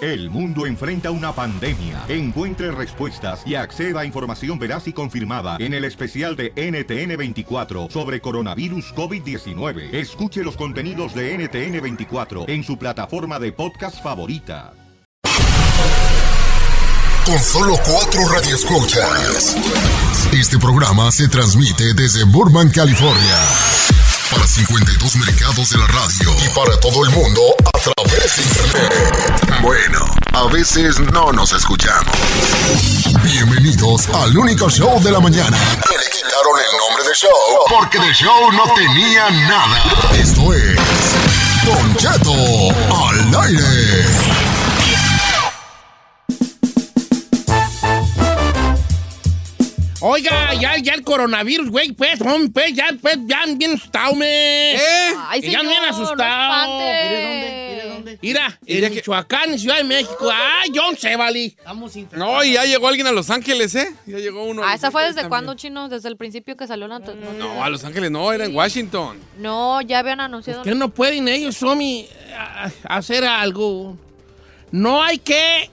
El mundo enfrenta una pandemia. Encuentre respuestas y acceda a información veraz y confirmada en el especial de NTN24 sobre coronavirus COVID-19. Escuche los contenidos de NTN24 en su plataforma de podcast favorita. Con solo 4 radioescuchas, este programa se transmite desde Burbank, California, para 52 mercados de la radio y para todo el mundo a través de internet. Bueno, a veces no nos escuchamos. Bienvenidos al único show de la mañana. Me le quitaron el nombre de show porque de show no tenía nada. Esto es Don Chato al aire. Oiga, ya el coronavirus, güey, pues, ya han bien asustado, me. Ay, señor, ya han bien asustado. ¿Dónde? Mira, en Michoacán, en Ciudad de México. Ay, John Sevali. No, y ya llegó alguien a Los Ángeles, ¿eh? Ya llegó uno. Ah, ¿esa fue desde cuándo, Chino? ¿Desde el principio que salió la noticia? No, a Los Ángeles no, era en Washington. No, ya habían anunciado. ¿Por qué no pueden ellos, Somi, hacer algo? No hay que...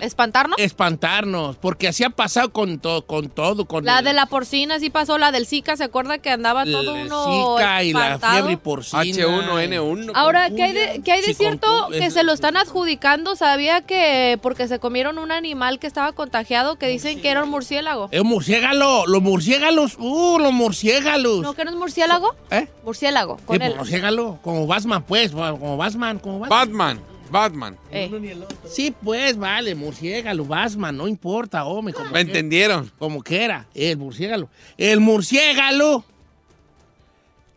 ¿Espantarnos? Espantarnos, porque así ha pasado con todo. Con la de la porcina, sí pasó, la del Zika, ¿se acuerda que andaba todo uno Zika espantado? Y la fiebre porcina. H1N1. Ahora, ¿qué hay de cierto que se lo están adjudicando? Sabía que porque se comieron un animal que estaba contagiado, que dicen que era un murciélago. Es un murciélago, los murciélagos. ¿No que no es murciélago? Murciélago, con él. Murciélago, como Batman, pues, Batman. Sí, pues, vale, murciélago, Batman, no importa, hombre. ¿Me entendieron? Como quiera, el murciélago. El murciélago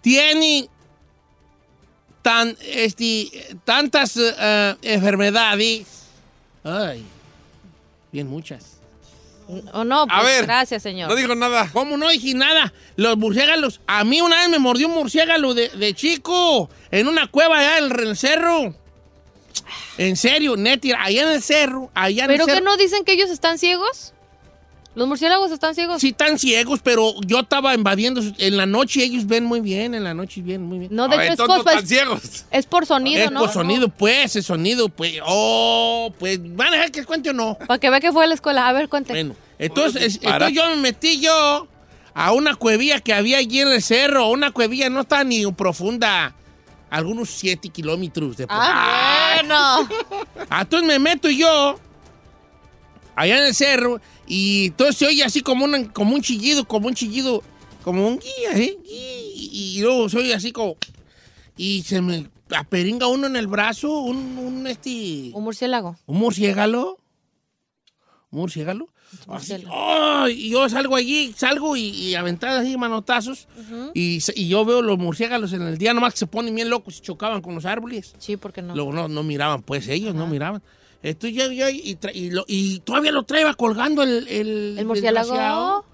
tiene tantas enfermedades. Ay, bien muchas. O no, pues, a ver, gracias, señor. No digo nada. ¿Cómo no dije nada? Los murciélagos. A mí una vez me mordió un murciélago de chico en una cueva allá en el cerro. En serio, Neti, allá en el cerro. ¿Pero qué no dicen que ellos están ciegos? ¿Los murciélagos están ciegos? Sí, están ciegos, pero yo estaba invadiendo. En la noche ellos ven muy bien, No, de hecho es cosa. ¿Están ciegos? Es por sonido, ¿no? Es por sonido, pues, pues, ¿van a dejar que cuente o no? Para que vea que fue a la escuela, a ver, cuente. Bueno, entonces yo me metí a una cuevilla que había allí en el cerro. Una cuevilla no está ni profunda. Algunos 7 kilómetros de por bueno. Entonces me meto yo allá en el cerro y entonces se oye así como un chillido, como un guía, ¿eh? Y luego se oye así como... Y se me aperinga uno en el brazo, un murciélago. ¿Un murciélago? Así, y yo salgo y aventadas así manotazos y yo veo los murciélagos en el día, nomás que se ponen bien locos y chocaban con los árboles. Sí, porque no. Luego no miraban, pues ellos no miraban. Esto yo y todavía lo traía colgando el murciélago.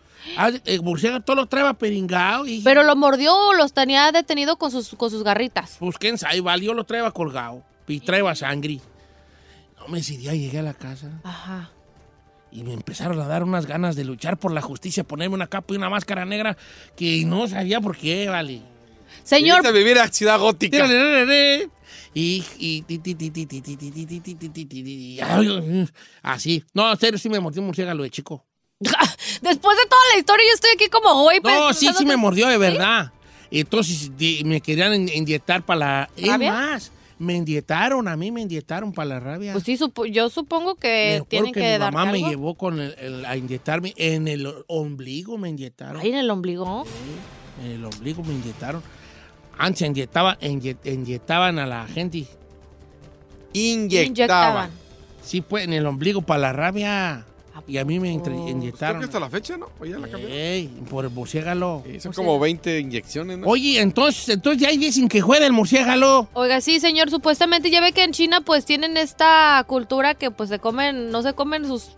El murciélago todo lo traía peringado. Pero lo mordió o los tenía detenido con sus garritas. Pues quién sabe, yo lo traía colgado y traía sangre. No me decidía, llegué a la casa. Ajá. Y me empezaron a dar unas ganas de luchar por la justicia, ponerme una capa y una máscara negra que no sabía por qué, vale. Señor... vivir a Ciudad Gótica. Y... Así. No, en serio, sí me mordió un murciélago de chico. Después de toda la historia, yo estoy aquí como hoy. No, sí me mordió, de verdad. Entonces me querían inyectar para la... Es más, me inyectaron para la rabia. Pues sí, yo supongo que tienen que dar algo. Mi mamá me llevó a inyectarme en el ombligo, me inyectaron. ¿Ahí en el ombligo? Sí, en el ombligo me inyectaron. Antes inyectaban a la gente. Inyectaban. Sí, pues, en el ombligo para la rabia. Y a mí me inyectaron. ¿Hasta la fecha, no? Oye, la por el murciégalo. Sí, son como 20 inyecciones, ¿no? Oye, entonces ya dicen que juega el murciégalo. Oiga, sí, señor, supuestamente ya ve que en China pues tienen esta cultura que pues no se comen sus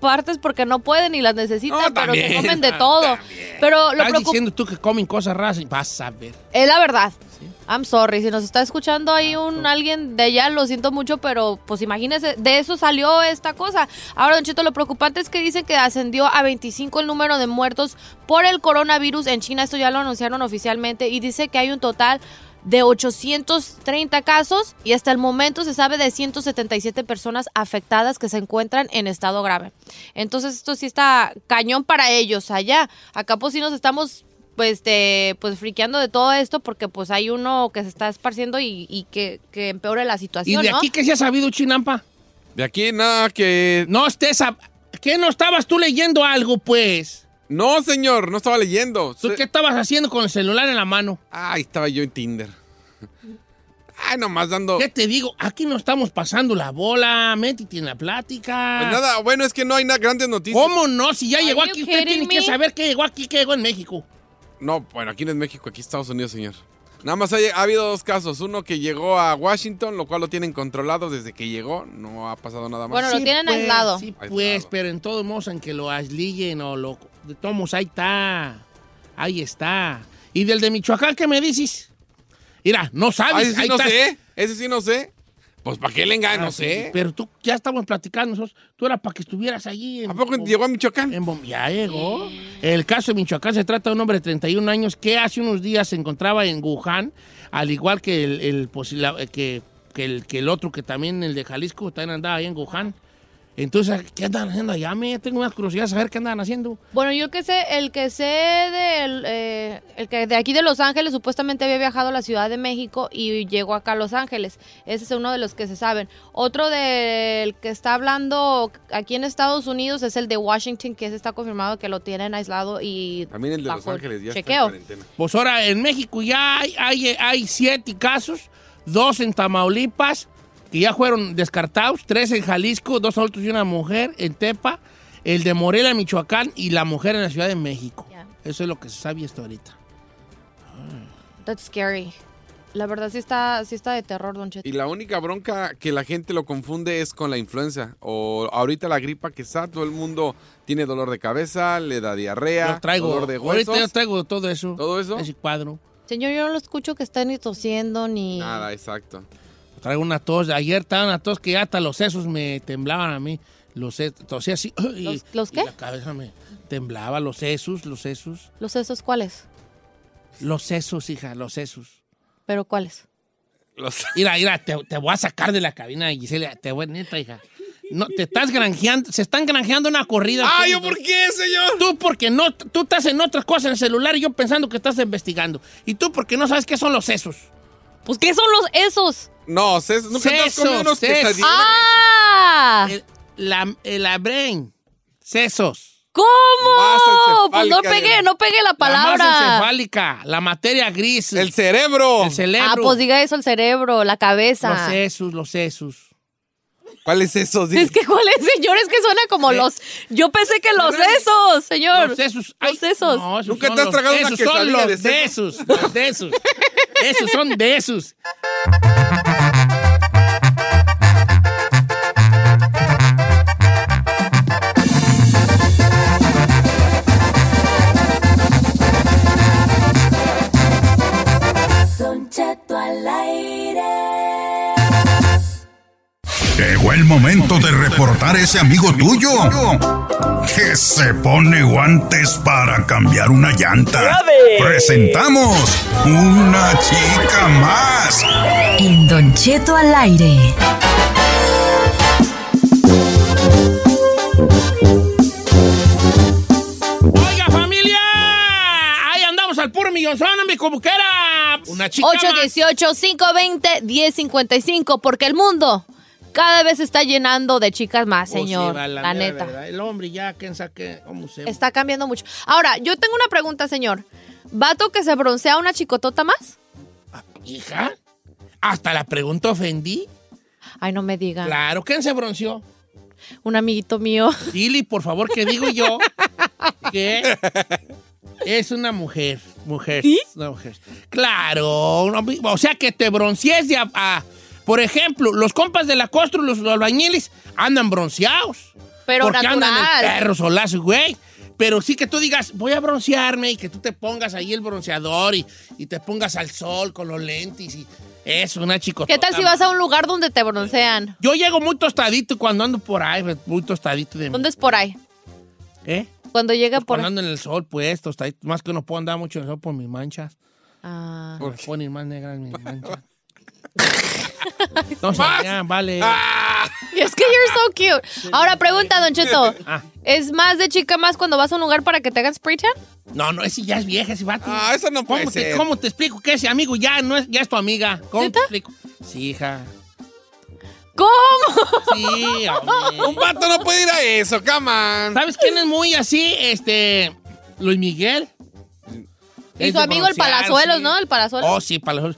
partes porque no pueden y las necesitan, no, pero también, se comen de todo. También. Pero lo ¿Estás diciendo tú que comen cosas raras y vas a ver? Es la verdad. ¿Sí? I'm sorry, si nos está escuchando ahí alguien de allá, lo siento mucho, pero pues imagínese, de eso salió esta cosa. Ahora, Don Cheto, lo preocupante es que dicen que ascendió a 25 el número de muertos por el coronavirus en China. Esto ya lo anunciaron oficialmente y dice que hay un total de 830 casos y hasta el momento se sabe de 177 personas afectadas que se encuentran en estado grave. Entonces esto sí está cañón para ellos allá. Acá pues sí nos estamos pues friqueando de todo esto porque pues hay uno que se está esparciendo y que empeore la situación, ¿no? ¿Y de aquí qué se ha sabido, Chinampa? De aquí nada que... No estés a... ¿Qué no estabas tú leyendo algo, pues? No, señor, no estaba leyendo. ¿Tú qué estabas haciendo con el celular en la mano? Ay, estaba yo en Tinder. Ay, nomás dando... ¿Qué te digo? Aquí no estamos pasando la bola, métete en la plática. Pues nada, bueno, es que no hay nada grandes noticias. ¿Cómo no? Si ya llegó aquí, usted tiene que saber qué llegó aquí, qué llegó en México. No, bueno, aquí no es México, aquí es Estados Unidos, señor. Nada más ha habido dos casos. Uno que llegó a Washington, lo cual lo tienen controlado desde que llegó. No ha pasado nada más. Bueno, sí, lo tienen pues, aislado. Sí, pues, pero en todos modos, aunque lo aislen o lo... Tomos, ahí está. Ahí está. ¿Y del de Michoacán qué me dices? Mira, no sabes. Ese sí ahí no estás. Sé. Ese sí no sé. Pues, ¿para qué le engaño? No sé. Sí, pero tú, ya estamos platicando nosotros. Tú era para que estuvieras allí. ¿A poco llegó a Michoacán? Ya llegó. El caso de Michoacán se trata de un hombre de 31 años que hace unos días se encontraba en Wuhan, al igual que el otro que también, el de Jalisco, también andaba ahí en Wuhan. Entonces, ¿qué andan haciendo allá? Me tengo una curiosidad de saber qué andan haciendo. Bueno, yo que sé, el que de aquí de Los Ángeles supuestamente había viajado a la Ciudad de México y llegó acá a Los Ángeles. Ese es uno de los que se saben. Otro del que está hablando aquí en Estados Unidos es el de Washington, que ese está confirmado que lo tienen aislado y también el de Los Ángeles ya chequeo. Está en cuarentena. Pues ahora en México ya hay 7 casos, 2 en Tamaulipas, que ya fueron descartados, 3 en Jalisco, 2 adultos y una mujer en Tepa, el de Morelia, Michoacán, y la mujer en la Ciudad de México. Yeah. Eso es lo que se sabe hasta ahorita. That's scary. La verdad sí está de terror, Don Cheto. Y la única bronca que la gente lo confunde es con la influenza. O ahorita la gripa que está, todo el mundo tiene dolor de cabeza, le da diarrea, dolor de huesos. Ahorita yo traigo todo eso. ¿Todo eso? Ese cuadro. Señor, yo no lo escucho que está ni tosiendo ni... Nada, exacto. Traigo una tos, ayer estaba una tos que hasta los sesos me temblaban a mí, los sesos, tosía así. ¿Los qué? Y la cabeza me temblaba, los sesos. ¿Los sesos cuáles? Los sesos, hija, los sesos. ¿Pero cuáles? Mira, te voy a sacar de la cabina, Gisela, te voy, neta, hija. No, te estás granjeando, se están granjeando una corrida. ¡Ay, yo por qué, señor! Tú porque no, tú estás en otras cosas en el celular y yo pensando que estás investigando. Y tú porque no sabes qué son los sesos. Pues, ¿qué son los esos? No, sesos. Nunca sesos, te has comido unos quesadillas. ¡Ah! La brain. Sesos. ¿Cómo? Pues no pegué la palabra. La masa encefálica, la materia gris. El cerebro. Ah, pues diga eso, el cerebro, la cabeza. Los sesos. ¿Cuáles sesos? Es que, ¿cuáles, señor? Es que suena como los... Yo pensé que los sesos, señor. Los sesos. Ay, los sesos. No, nunca te has tragado una quesadilla de sesos. Son los sesos. Esos son de esos. Don Chato al aire. Llegó el momento de reportar ese amigo tuyo que se pone guantes para cambiar una llanta. ¡Grave! Presentamos una chica más en Don Cheto al aire. Oiga, familia, ahí andamos al puro millón. Soname como quiera. Una chica 818-520-1055, porque el mundo cada vez se está llenando de chicas más, señor. Sí, la neta. Verdad. El hombre ya, ¿quién sabe cómo se va? Está cambiando mucho. Ahora, yo tengo una pregunta, señor. ¿Vato que se broncea una chicotota más? ¿Hija? Hasta la pregunta ofendí. Ay, no me diga. Claro, ¿quién se bronceó? Un amiguito mío. Dili, por favor, que digo yo que es una mujer. Mujer. ¿Sí? Una mujer. Claro. O sea, que te broncees de por ejemplo, los compas de la constru, los albañiles, andan bronceados. Pero porque natural. Andan en perros o las, güey. Pero sí que tú digas, voy a broncearme, y que tú te pongas ahí el bronceador y te pongas al sol con los lentes y eso, una chicotota. ¿Qué tal si vas a un lugar donde te broncean? Yo llego muy tostadito cuando ando por ahí, muy tostadito. ¿Dónde es por ahí? ¿Eh? Cuando llega pues por ahí. Cuando ando en el sol, pues, tostadito. Más que no puedo andar mucho en el sol por mis manchas. Ah. Me ponen más negras mis manchas. No, ya, vale. Ah. Es que you're so cute. Ahora pregunta, Don Cheto. Ah. ¿Es más de chica más cuando vas a un lugar para que te hagan spray tan? No, no, ese ya es vieja, ese vato. Ah, eso no puede ser. ¿Cómo te explico que ese amigo ya no es, ya es tu amiga? ¿Cómo te explico? Sí, hija. ¿Cómo? Sí, hombre. Un vato no puede ir a eso, come on. ¿Sabes quién es muy así? Luis Miguel. Y su amigo el Palazuelos, sí. ¿No? El Palazuelos. Oh, sí, Palazuelos.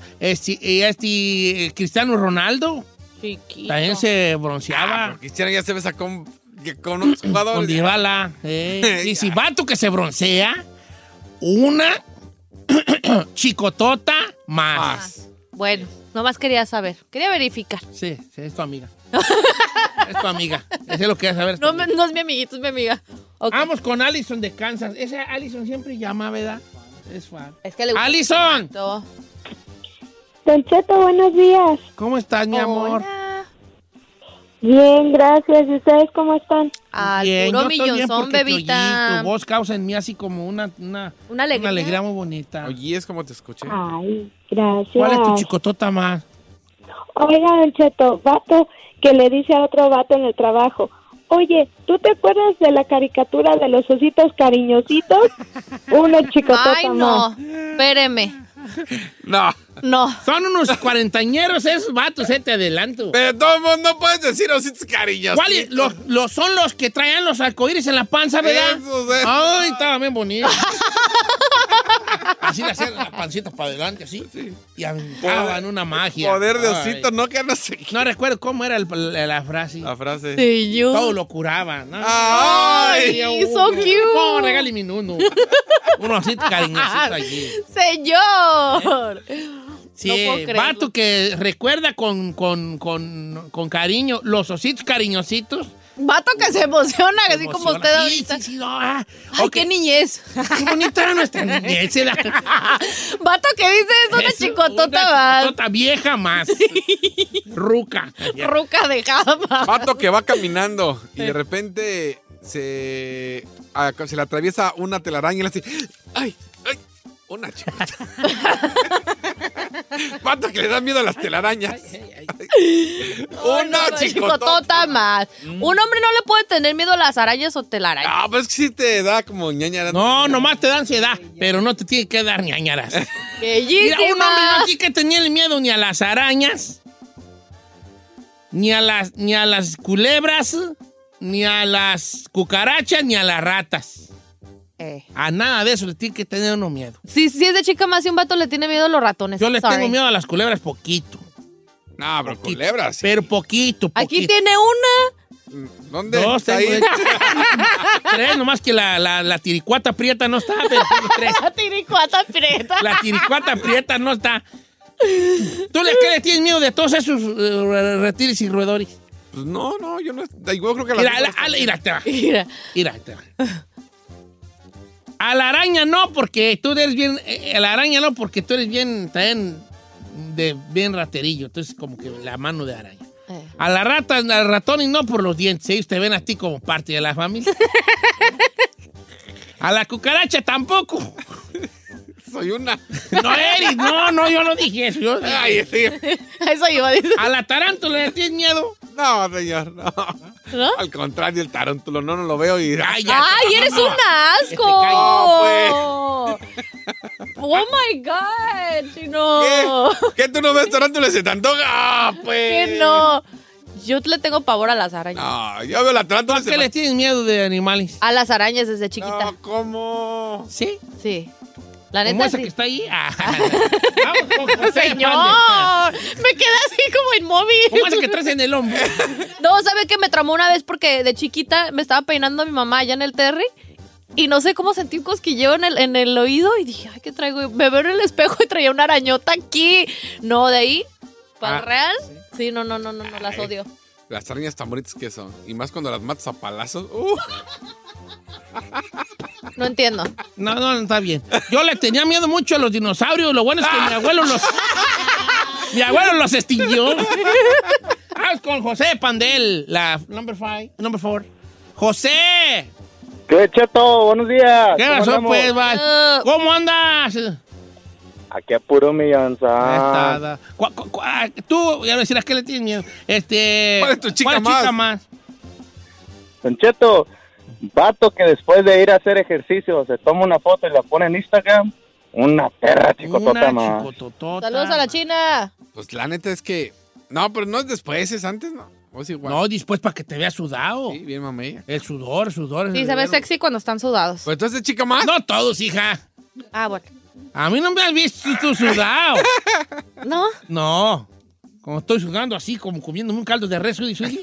Cristiano Ronaldo. Chiquito. También se bronceaba. Ah, Cristiano ya se besa con un jugador. Con Dybala. Sí, sí, vato que se broncea, una chicotota más. Bueno, nomás quería saber. Quería verificar. Sí, sí, es tu amiga. Es tu amiga. Eso es lo que quería saber. No, no es mi amiguito, es mi amiga. Okay. Vamos con Alison de Kansas. Esa Alison siempre llama, ¿verdad? Es que le gusta. ¡Alison! Don Cheto, buenos días. ¿Cómo estás, mi amor? Bien, gracias. ¿Y ustedes cómo están? Bien, puro millonzón, bebita. Tu voz causa en mí así como una alegría. Una alegría muy bonita. Oye, es como te escuché. Ay, gracias. ¿Cuál es tu chicotota más? Oiga, Don Cheto, vato que le dice a otro vato en el trabajo, oye, ¿tú te acuerdas de la caricatura de los ositos cariñositos? Una chicotota. Ay, no. Más. Espéreme. No. No. Son unos cuarentañeros esos vatos, te adelanto. Pero todo no puedes decir ositos cariñositos. ¿Cuáles? Son los que traían los arcoíris en la panza, ¿verdad? Eso. Ay, estaba bien bonito. Así le hacían la pancita para adelante, así. Sí. Y aventaban una magia. Poder de osito, no que no sé qué. No recuerdo cómo era la frase. La frase. Sí, yo. Todo lo curaba. ¿No? ¡Ay! ¡Ay, so cute! No, regale mi nuno. Uno así cariñosito allí. ¡Señor! ¿Eh? Sí, no vato que recuerda con cariño los ositos cariñositos. Vato que se emociona, así como usted ahorita. Sí, sí, no, ay, okay. Qué niñez. Qué bonita era nuestra niñez. Vato que dice es una chicotota más. Una chicotota vieja más. Sí. Ruca. Ruca de jama. Vato que va caminando y de repente se le atraviesa una telaraña y le hace, ay, ay, una chicotota. Vato que le dan miedo a las telarañas. Una chicotota más. Un hombre no le puede tener miedo a las arañas o telarañas. Ah, pero es que sí te da como ñañaras. No, nomás te da ansiedad, pero no te tiene que dar ñañaras. Bellísima. Mira, un hombre no tiene que tener miedo ni a las arañas, ni a las culebras, ni a las cucarachas, ni a las ratas. A nada de eso le tiene que tener uno miedo. Sí, es de chica más y un vato le tiene miedo a los ratones. Yo les tengo miedo a las culebras poquito. No, pero poquito, culebras. Sí. Pero poquito. Aquí tiene una. ¿Dónde? Dos, está ahí. Tres, nomás que la tiricuata prieta no está. Tres. La tiricuata prieta. La tiricuata prieta no está. ¿Tú qué le tienes miedo de todos esos reptiles y roedores? Pues no, yo no. Yo creo que Mira, te va. A la araña no, porque tú eres bien... A la araña no, porque tú eres bien... bien raterillo. Entonces, como que la mano de araña. A la rata, al ratón y no por los dientes. Ellos te ven a ti como parte de la familia. A la cucaracha tampoco. Soy una... No eres. No, yo no dije eso. Yo dije. Ay, sí. Eso iba a decir. A la tarántula le tienes miedo. No, señor, no. ¿No? Al contrario, el tarántulo no lo veo y... ¡Ay, eres un asco! Pues. Oh my God, Chino. ¿Qué? ¿Qué tú no ves tarántulas y se te antoja? ¡Ah, pues! ¿Qué no? Yo le tengo pavor a las arañas. No, yo veo las tarántulas. ¿Por qué les tienes miedo de animales? A las arañas desde chiquita. No, ¿cómo? ¿Sí? Sí. La neta, ¿cómo esa sí que está ahí? Vamos, señor, me quedé así como inmóvil. ¿Cómo es que traes en el hombro? No, ¿sabe qué? Me tramó una vez porque de chiquita me estaba peinando a mi mamá allá en el Terry y no sé cómo sentí un cosquilleo en el oído y dije, ay, ¿qué traigo? Me veo en el espejo y traía una arañota aquí. No, de ahí, para el real. Sí, no, las odio. Las arañas tan bonitas que son. Y más cuando las matas a palazos. No entiendo. No, está bien. Yo le tenía miedo mucho a los dinosaurios. Lo bueno es que mi abuelo los extinguió. Con José Pandel, la number 4. ¡José! ¡Qué Cheto! ¡Buenos días! ¿Qué pasó, pues, Val? ¿Cómo andas? Aquí a puro millonzada. Tú, ya decir, ¿a qué le tienes miedo? ¿Cuál es tu chica más? Don Cheto, vato que después de ir a hacer ejercicio se toma una foto y la pone en Instagram, una perra chicotota más. ¡Saludos a la China! Pues la neta es que... No, pero no es después, es antes, ¿no? O sea, igual. No, después para que te veas sudado. Sí, bien mamella. El sudor. Sí, se ve sexy cuando están sudados. Pues entonces, chica más. No todos, hija. Ah, bueno. A mí no me has visto tú sudado. ¿No? No. Como estoy sudando así, como comiéndome un caldo de res, ¿sí?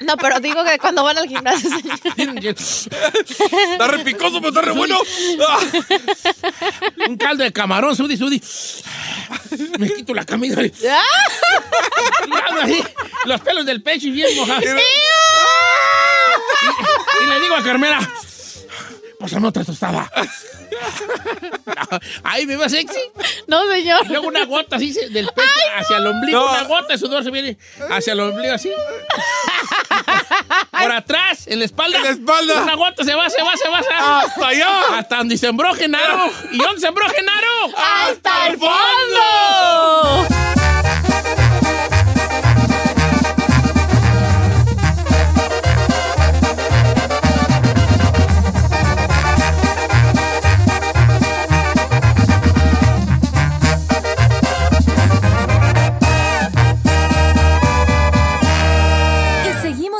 No, pero digo que cuando van al gimnasio. Está re picoso, pero está re bueno. Un caldo de camarón, sudi. Me quito la camisa. Los pelos del pecho y bien mojados. Y le digo a Carmela, pásame otra tostada. Ahí me va sexy. No, señor. Luego una gota así del pecho hacia el ombligo. No. Una gota de sudor se viene hacia el ombligo así. Por atrás, en la espalda. En la espalda. Una gota se va. Hasta allá. Hasta donde se embró Genaro. ¿Y dónde se embró Genaro? ¡Hasta el fondo!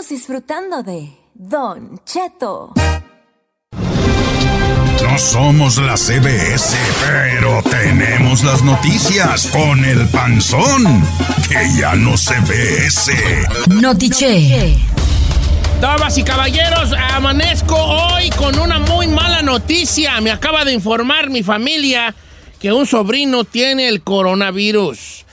Disfrutando de Don Cheto. No somos la CBS, pero tenemos las noticias con el panzón, que ya no se ve ese. Notiche. Damas y caballeros, amanezco hoy con una muy mala noticia. Me acaba de informar mi familia que un sobrino tiene el coronavirus.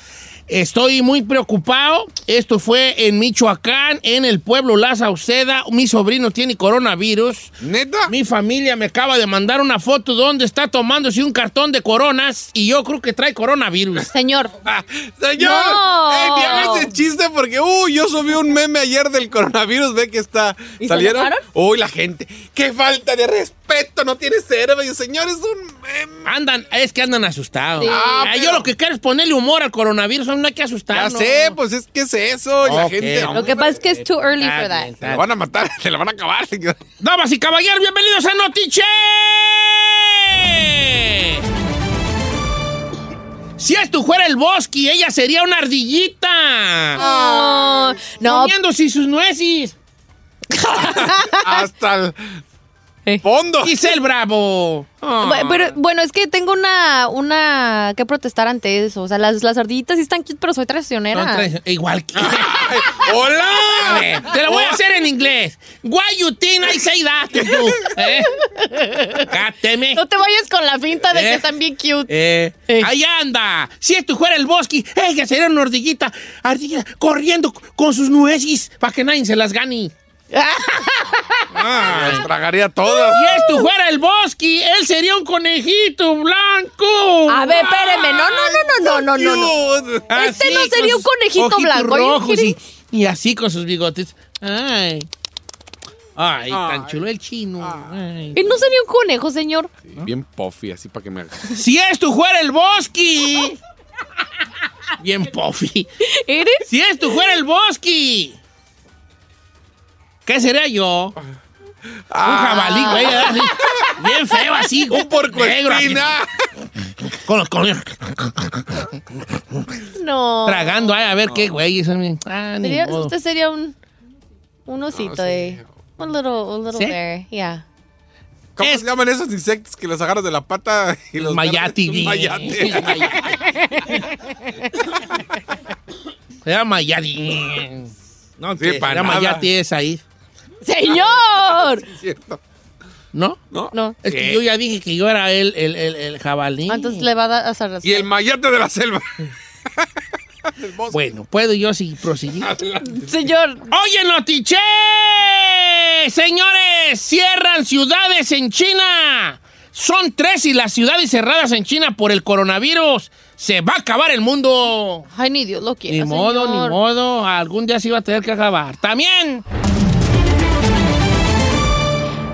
Estoy muy preocupado. Esto fue en Michoacán, en el pueblo La Sauceda. Mi sobrino tiene coronavirus. ¿Neta? Mi familia me acaba de mandar una foto donde está tomándose un cartón de coronas y yo creo que trae coronavirus. Señor. Señor. No. Dígame ese chiste porque yo subí un meme ayer del coronavirus. Ve que está... ¿Y salieron? Uy, la gente. ¡Qué falta de respeto! No tiene cerebro. Señor, es un meme. Es que andan asustados. Sí. Yo lo que quiero es ponerle humor al coronavirus. No hay que asustarnos. Ya sé, pues es que es eso. Okay. La gente, lo que pasa es que es too early for that. Se la van a matar, se la van a acabar. Damas y caballeros, bienvenidos a Notiche. Si esto fuera el bosque, ella sería una ardillita. Oh, no. Comiéndose sus nueces. Hasta el... fondo. Giselle Bravo. Oh. Pero bueno, es que tengo una que protestar ante eso. O sea, las ardillitas sí están cute, pero soy traicionera. Igual que... ¡Hola! Te lo voy a hacer en inglés. Why you think I say that to you? Cáteme. No te vayas con la finta de que están bien cute. Ahí anda. Si esto fuera el bosque, que sería una ardillita corriendo con sus nueces para que nadie se las gane. Las tragaría todas. Si esto fuera el bosque, él sería un conejito blanco. A ver, espéreme. No. Este no sería un conejito blanco. Rojo, sí. Y así con sus bigotes. Ay, tan chulo el chino. Ay. Él no sería un conejo, señor. Sí, bien puffy, así para que me... Si esto fuera el bosque. Bien puffy. ¿Eres? Si esto fuera el bosque. ¿Qué sería yo? Un jabalí, güey. Bien feo así. Un porco negro. con los colores. No. Tragando, ay, a ver qué, güey. Ah, usted sería un osito, no, sí. Un little ¿sí? bear, yeah. ¿Cómo se llaman esos insectos que los agarras de la pata? Y los mayate. Mayate. Era mayate. No, sí, era mayate es ahí. ¡Señor! Sí, cierto. ¿No? ¿No? No. Es que yo ya dije que yo era el jabalí. Entonces le va a dar a razón. Y el mayate de la selva. Bueno, ¿puedo yo proseguir? Adelante. Señor. ¡Oye, notiche! Señores, cierran ciudades en China. Son 3 y las ciudades cerradas en China por el coronavirus. Se va a acabar el mundo. Ay, ni Dios lo quiera, Ni modo. Algún día se iba a tener que acabar. También...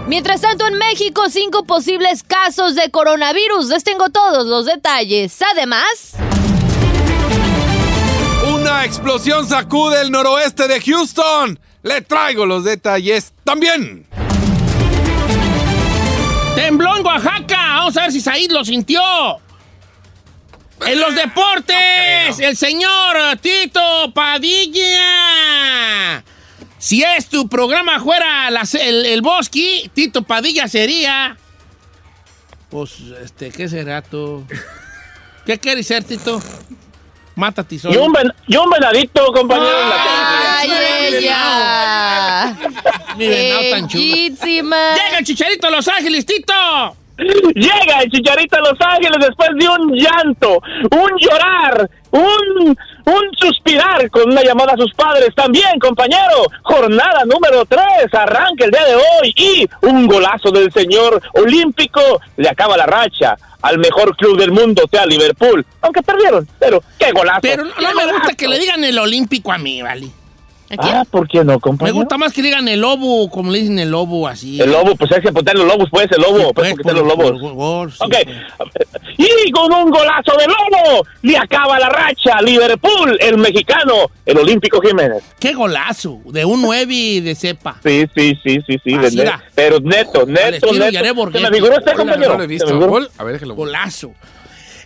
Mientras tanto, en México, 5 posibles casos de coronavirus. Les tengo todos los detalles. Además... Una explosión sacude el noroeste de Houston. Le traigo los detalles también. Tembló en Oaxaca. Vamos a ver si Saíd lo sintió. En los deportes, el señor Tito Padilla... Si es tu programa fuera el bosque, Tito Padilla sería... Pues, ¿qué será tú? ¿Qué quieres ser, Tito? Mata tizón. Y un venadito, compañero. ¡Ay, ella! Mi venado tan chulo. ¡Llega el Chicharito a Los Ángeles, Tito! Llega el Chicharito a Los Ángeles después de un llanto, un llorar, un suspirar con una llamada a sus padres. También, compañero, jornada número 3, arranca el día de hoy y un golazo del señor olímpico le acaba la racha al mejor club del mundo, o sea, Liverpool. Aunque perdieron, pero qué golazo. Pero no me gusta que le digan el olímpico a mí, ¿vale? Ah, ¿por qué no, compañero? Me gusta más que digan el lobo, como le dicen el lobo, así. El lobo, pues hay que apuntar los lobos, pues, el lobo. Sí, pues, porque los lobos. Por, sí, ok. Pues. Y con un golazo de lobo, le acaba la racha Liverpool, el mexicano, el olímpico Jiménez. ¡Qué golazo! De un 9 de cepa. Sí. Ah, pero neto. ¿Se me figuró usted, compañero? No lo he visto. A ver, déjelo. Golazo.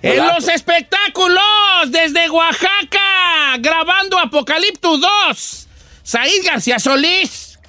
En los espectáculos, desde Oaxaca, grabando Apocalipto 2. Saíd García Solís.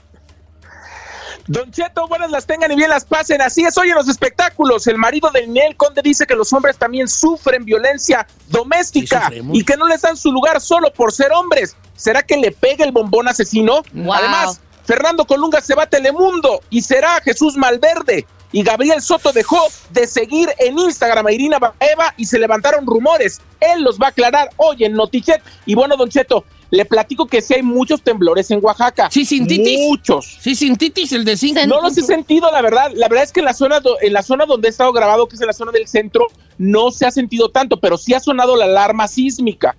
Don Cheto, buenas las tengan y bien las pasen. Así es hoy en los espectáculos. El marido de Ninel Conde dice que los hombres también sufren violencia doméstica y que no les dan su lugar solo por ser hombres. ¿Será que le pega el bombón asesino? Wow. Además, Fernando Colunga se va a Telemundo y será Jesús Malverde. Y Gabriel Soto dejó de seguir en Instagram a Irina Baeva y se levantaron rumores. Él los va a aclarar hoy en Notichet. Y bueno, Don Cheto, le platico que sí hay muchos temblores en Oaxaca. ¿Sí sintiste? Muchos. ¿Sí sintiste el de 5? No los he sentido, la verdad. La verdad es que en la zona donde he estado grabado, que es en la zona del centro, no se ha sentido tanto, pero sí ha sonado la alarma sísmica.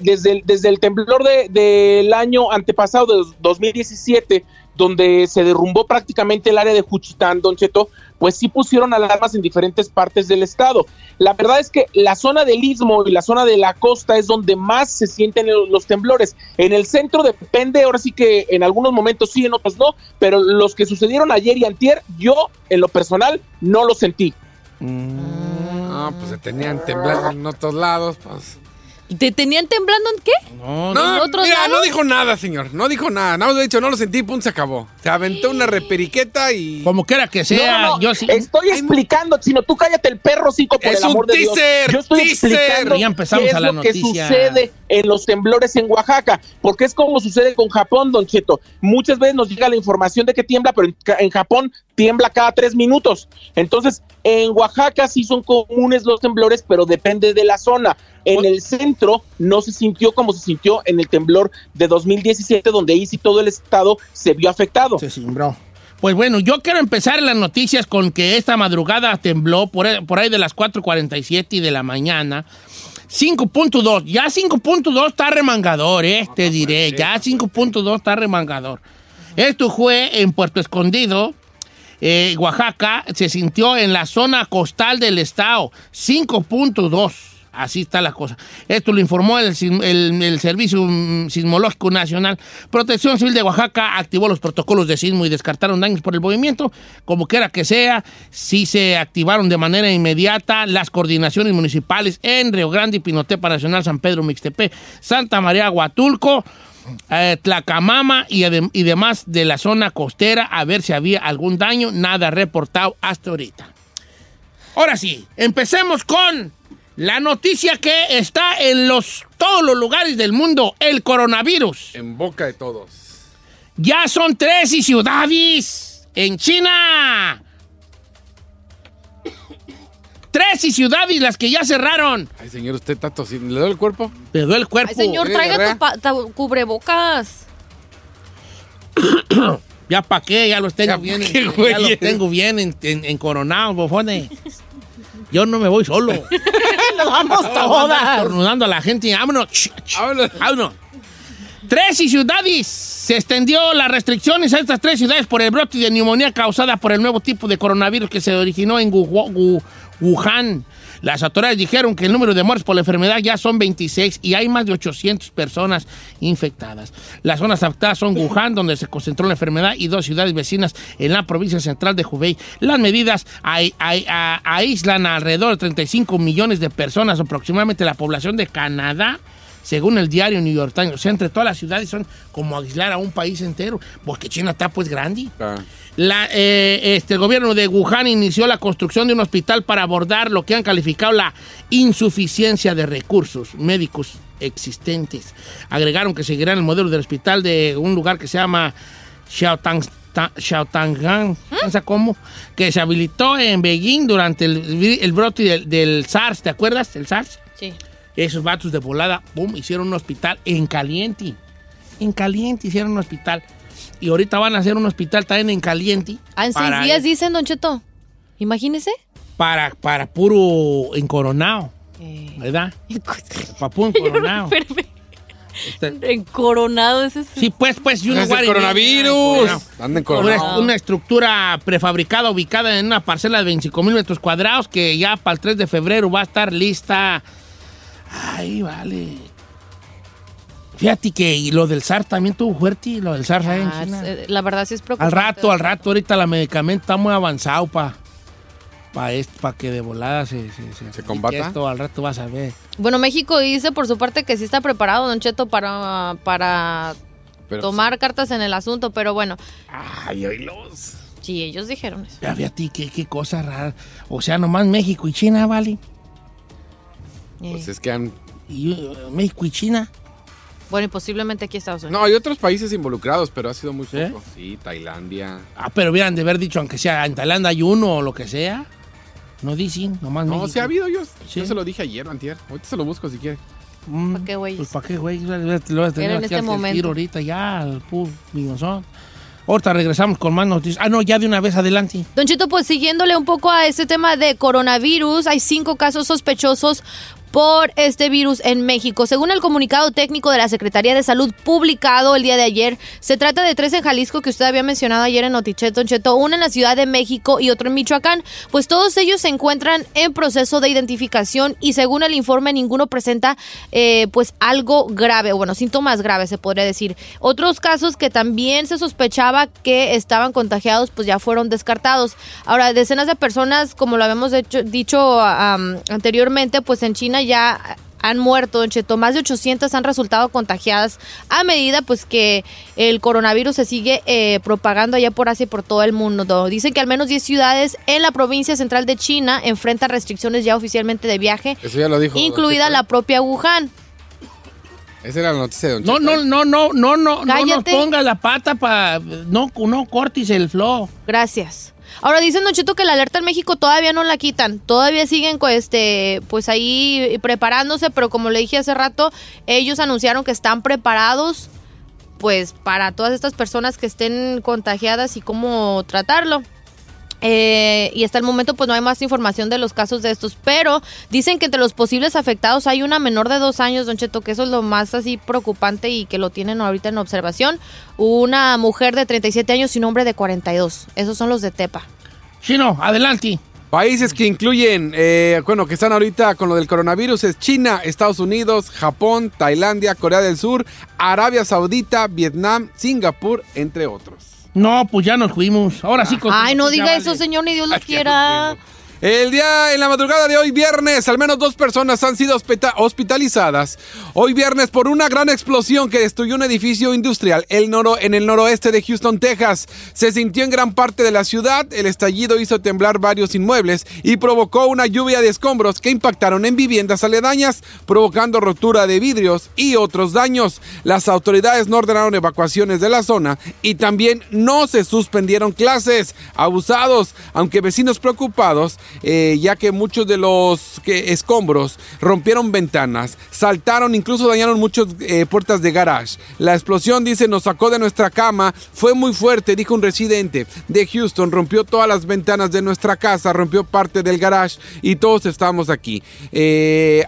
Desde el temblor del año antepasado, de 2017, donde se derrumbó prácticamente el área de Juchitán, Don Cheto, pues sí pusieron alarmas en diferentes partes del estado. La verdad es que la zona del Istmo y la zona de la costa es donde más se sienten los temblores. En el centro depende, ahora sí que en algunos momentos sí, en otros no, pero los que sucedieron ayer y antier, yo en lo personal no los sentí. No, pues se tenían temblando en otros lados, pues... ¿Te tenían temblando en qué? No, mira, no dijo nada, señor. No dijo nada. Nada más he dicho, no lo sentí, pum, se acabó. Se aventó una reperiqueta y... Como quiera que sea, no, yo sí. Estoy explicando, sino tú cállate el perro, cinco, por el amor de Dios. Yo estoy explicando ya empezamos qué es a la lo noticia. Que sucede en los temblores en Oaxaca, porque es como sucede con Japón, Don Cheto. Muchas veces nos llega la información de que tiembla, pero en Japón tiembla cada 3 minutos. Entonces, en Oaxaca sí son comunes los temblores, pero depende de la zona. En el centro no se sintió como se sintió en el temblor de 2017, donde ahí sí todo el estado se vio afectado. Se cimbró. Pues bueno, yo quiero empezar las noticias con que esta madrugada tembló por ahí de las 4:47 y de la mañana. 5.2, ya 5.2 está remangador, te diré, ya 5.2 está remangador. Esto fue en Puerto Escondido, Oaxaca, se sintió en la zona costal del estado, 5.2. Así está la cosa. Esto lo informó el Servicio Sismológico Nacional. Protección Civil de Oaxaca activó los protocolos de sismo y descartaron daños por el movimiento. Como quiera que sea, sí se activaron de manera inmediata las coordinaciones municipales en Río Grande, Pinotepa Nacional, San Pedro Mixtepec, Santa María Huatulco, Tlacamama y demás de la zona costera, a ver si había algún daño. Nada reportado hasta ahorita. Ahora sí, empecemos con la noticia que está en todos los lugares del mundo, el coronavirus. En boca de todos. Ya son 13 ciudades en China. 13 ciudades las que ya cerraron. Ay, señor, usted está tosiendo. ¿Le duele el cuerpo? Le duele el cuerpo. Ay, señor, traiga tu cubrebocas. Ya pa' qué, ya los tengo bien. Ya los tengo bien en coronados, bofones. Yo no me voy solo. Nos vamos todas. Tornudando a la gente. Vámonos. Vámonos. 13 ciudades. Se extendió las restricciones a estas 3 ciudades por el brote de neumonía causada por el nuevo tipo de coronavirus que se originó en Wuhan. Las autoridades dijeron que el número de muertes por la enfermedad ya son 26 y hay más de 800 personas infectadas. Las zonas afectadas son Wuhan, donde se concentró la enfermedad, y 2 ciudades vecinas en la provincia central de Hubei. Las medidas aíslan alrededor de 35 millones de personas, aproximadamente la población de Canadá, según el diario New York Times. O sea, entre todas las ciudades son como aislar a un país entero, porque China está pues grande. Ah. El gobierno de Wuhan inició la construcción de un hospital para abordar lo que han calificado la insuficiencia de recursos médicos existentes. Agregaron que seguirán el modelo del hospital de un lugar que se llama Xiaotangang, ¿cómo? Que se habilitó en Beijing durante el brote del SARS, ¿te acuerdas? ¿El SARS? Sí. Esos vatos de volada, boom, hicieron un hospital en caliente. En caliente hicieron un hospital. Y ahorita van a hacer un hospital también en caliente. En 6 días, dicen, Don Cheto. Imagínese. Para puro encoronado. ¿Verdad? Para puro encoronado. Encoronado, ese es. Sí, pues. Es el coronavirus. Anda encoronado. Una estructura prefabricada ubicada en una parcela de 25,000 metros cuadrados que ya para el 3 de febrero va a estar lista. Ay, vale. Fíjate que y lo del SARS también tuvo fuerte, lo del SARS en China. La verdad sí es preocupante. Al rato, ahorita la medicamento está muy avanzado para que de volada se combata. Esto al rato vas a ver. Bueno, México dice por su parte que sí está preparado, Don Cheto, para tomar cartas en el asunto, pero bueno. Ay, oílos. Sí, ellos dijeron eso. Ya, fíjate qué cosa rara. O sea, nomás México y China, vale. Pues es que México y China. Bueno, y posiblemente aquí Estados Unidos. No, hay otros países involucrados, pero ha sido muy poco. ¿Eh? Sí, Tailandia. Ah, pero hubieran de haber dicho, aunque sea en Tailandia hay uno o lo que sea. No dicen, nomás México. No, se ha habido, yo se lo dije ayer, antier. Ahorita se lo busco si quiere. ¿Para qué, güey? Pues para qué, güey. Lo vas a tener aquí al tiro ahorita ya, al puro minozón. Ahorita regresamos con más noticias. Ah, no, ya de una vez, adelante. Don Chito, pues siguiéndole un poco a este tema de coronavirus, hay 5 casos sospechosos por este virus en México. Según el comunicado técnico de la Secretaría de Salud publicado el día de ayer, se trata de 3 en Jalisco, que usted había mencionado ayer en Notichet, Don Cheto, 1 en la Ciudad de México y otro en Michoacán. Pues todos ellos se encuentran en proceso de identificación y según el informe ninguno presenta pues algo grave, o bueno, síntomas graves se podría decir. Otros casos que también se sospechaba que estaban contagiados pues ya fueron descartados. Ahora, decenas de personas, como lo habíamos dicho anteriormente, pues en China ya han muerto, Don Cheto. Más de 800 han resultado contagiadas a medida pues que el coronavirus se sigue propagando allá por Asia y por todo el mundo. Dicen que al menos 10 ciudades en la provincia central de China enfrentan restricciones ya oficialmente de viaje. Eso ya lo dijo, incluida la propia Wuhan. Esa era la noticia de Don Cheto. No nos ponga la pata para... No cortes el flow. Gracias. Ahora dicen, Don Cheto, que la alerta en México todavía no la quitan, todavía siguen pues ahí preparándose, pero como le dije hace rato, ellos anunciaron que están preparados pues para todas estas personas que estén contagiadas y cómo tratarlo. Y hasta el momento pues no hay más información de los casos de estos, pero dicen que entre los posibles afectados hay una menor de 2 años, Don Cheto, que eso es lo más así preocupante y que lo tienen ahorita en observación. Una mujer de 37 años y un hombre de 42. Esos son los de Tepa. Chino, adelante. Países que incluyen, bueno, que están ahorita con lo del coronavirus es China, Estados Unidos, Japón, Tailandia, Corea del Sur, Arabia Saudita, Vietnam, Singapur, entre otros. No, pues ya nos fuimos. Ahora sí. Ay, no diga eso, señor, ni Dios lo quiera. El día, en la madrugada de hoy viernes, al menos 2 personas han sido hospitalizadas. Hoy viernes por una gran explosión que destruyó un edificio industrial en el noroeste de Houston, Texas. Se sintió en gran parte de la ciudad. El estallido hizo temblar varios inmuebles y provocó una lluvia de escombros que impactaron en viviendas aledañas, provocando rotura de vidrios y otros daños. Las autoridades no ordenaron evacuaciones de la zona y también no se suspendieron clases. Abusados, aunque vecinos preocupados, ya que muchos de los escombros rompieron ventanas, saltaron, incluso dañaron muchas puertas de garage. La explosión, dice, nos sacó de nuestra cama, fue muy fuerte, dijo un residente de Houston, rompió todas las ventanas de nuestra casa, rompió parte del garage y todos estamos aquí.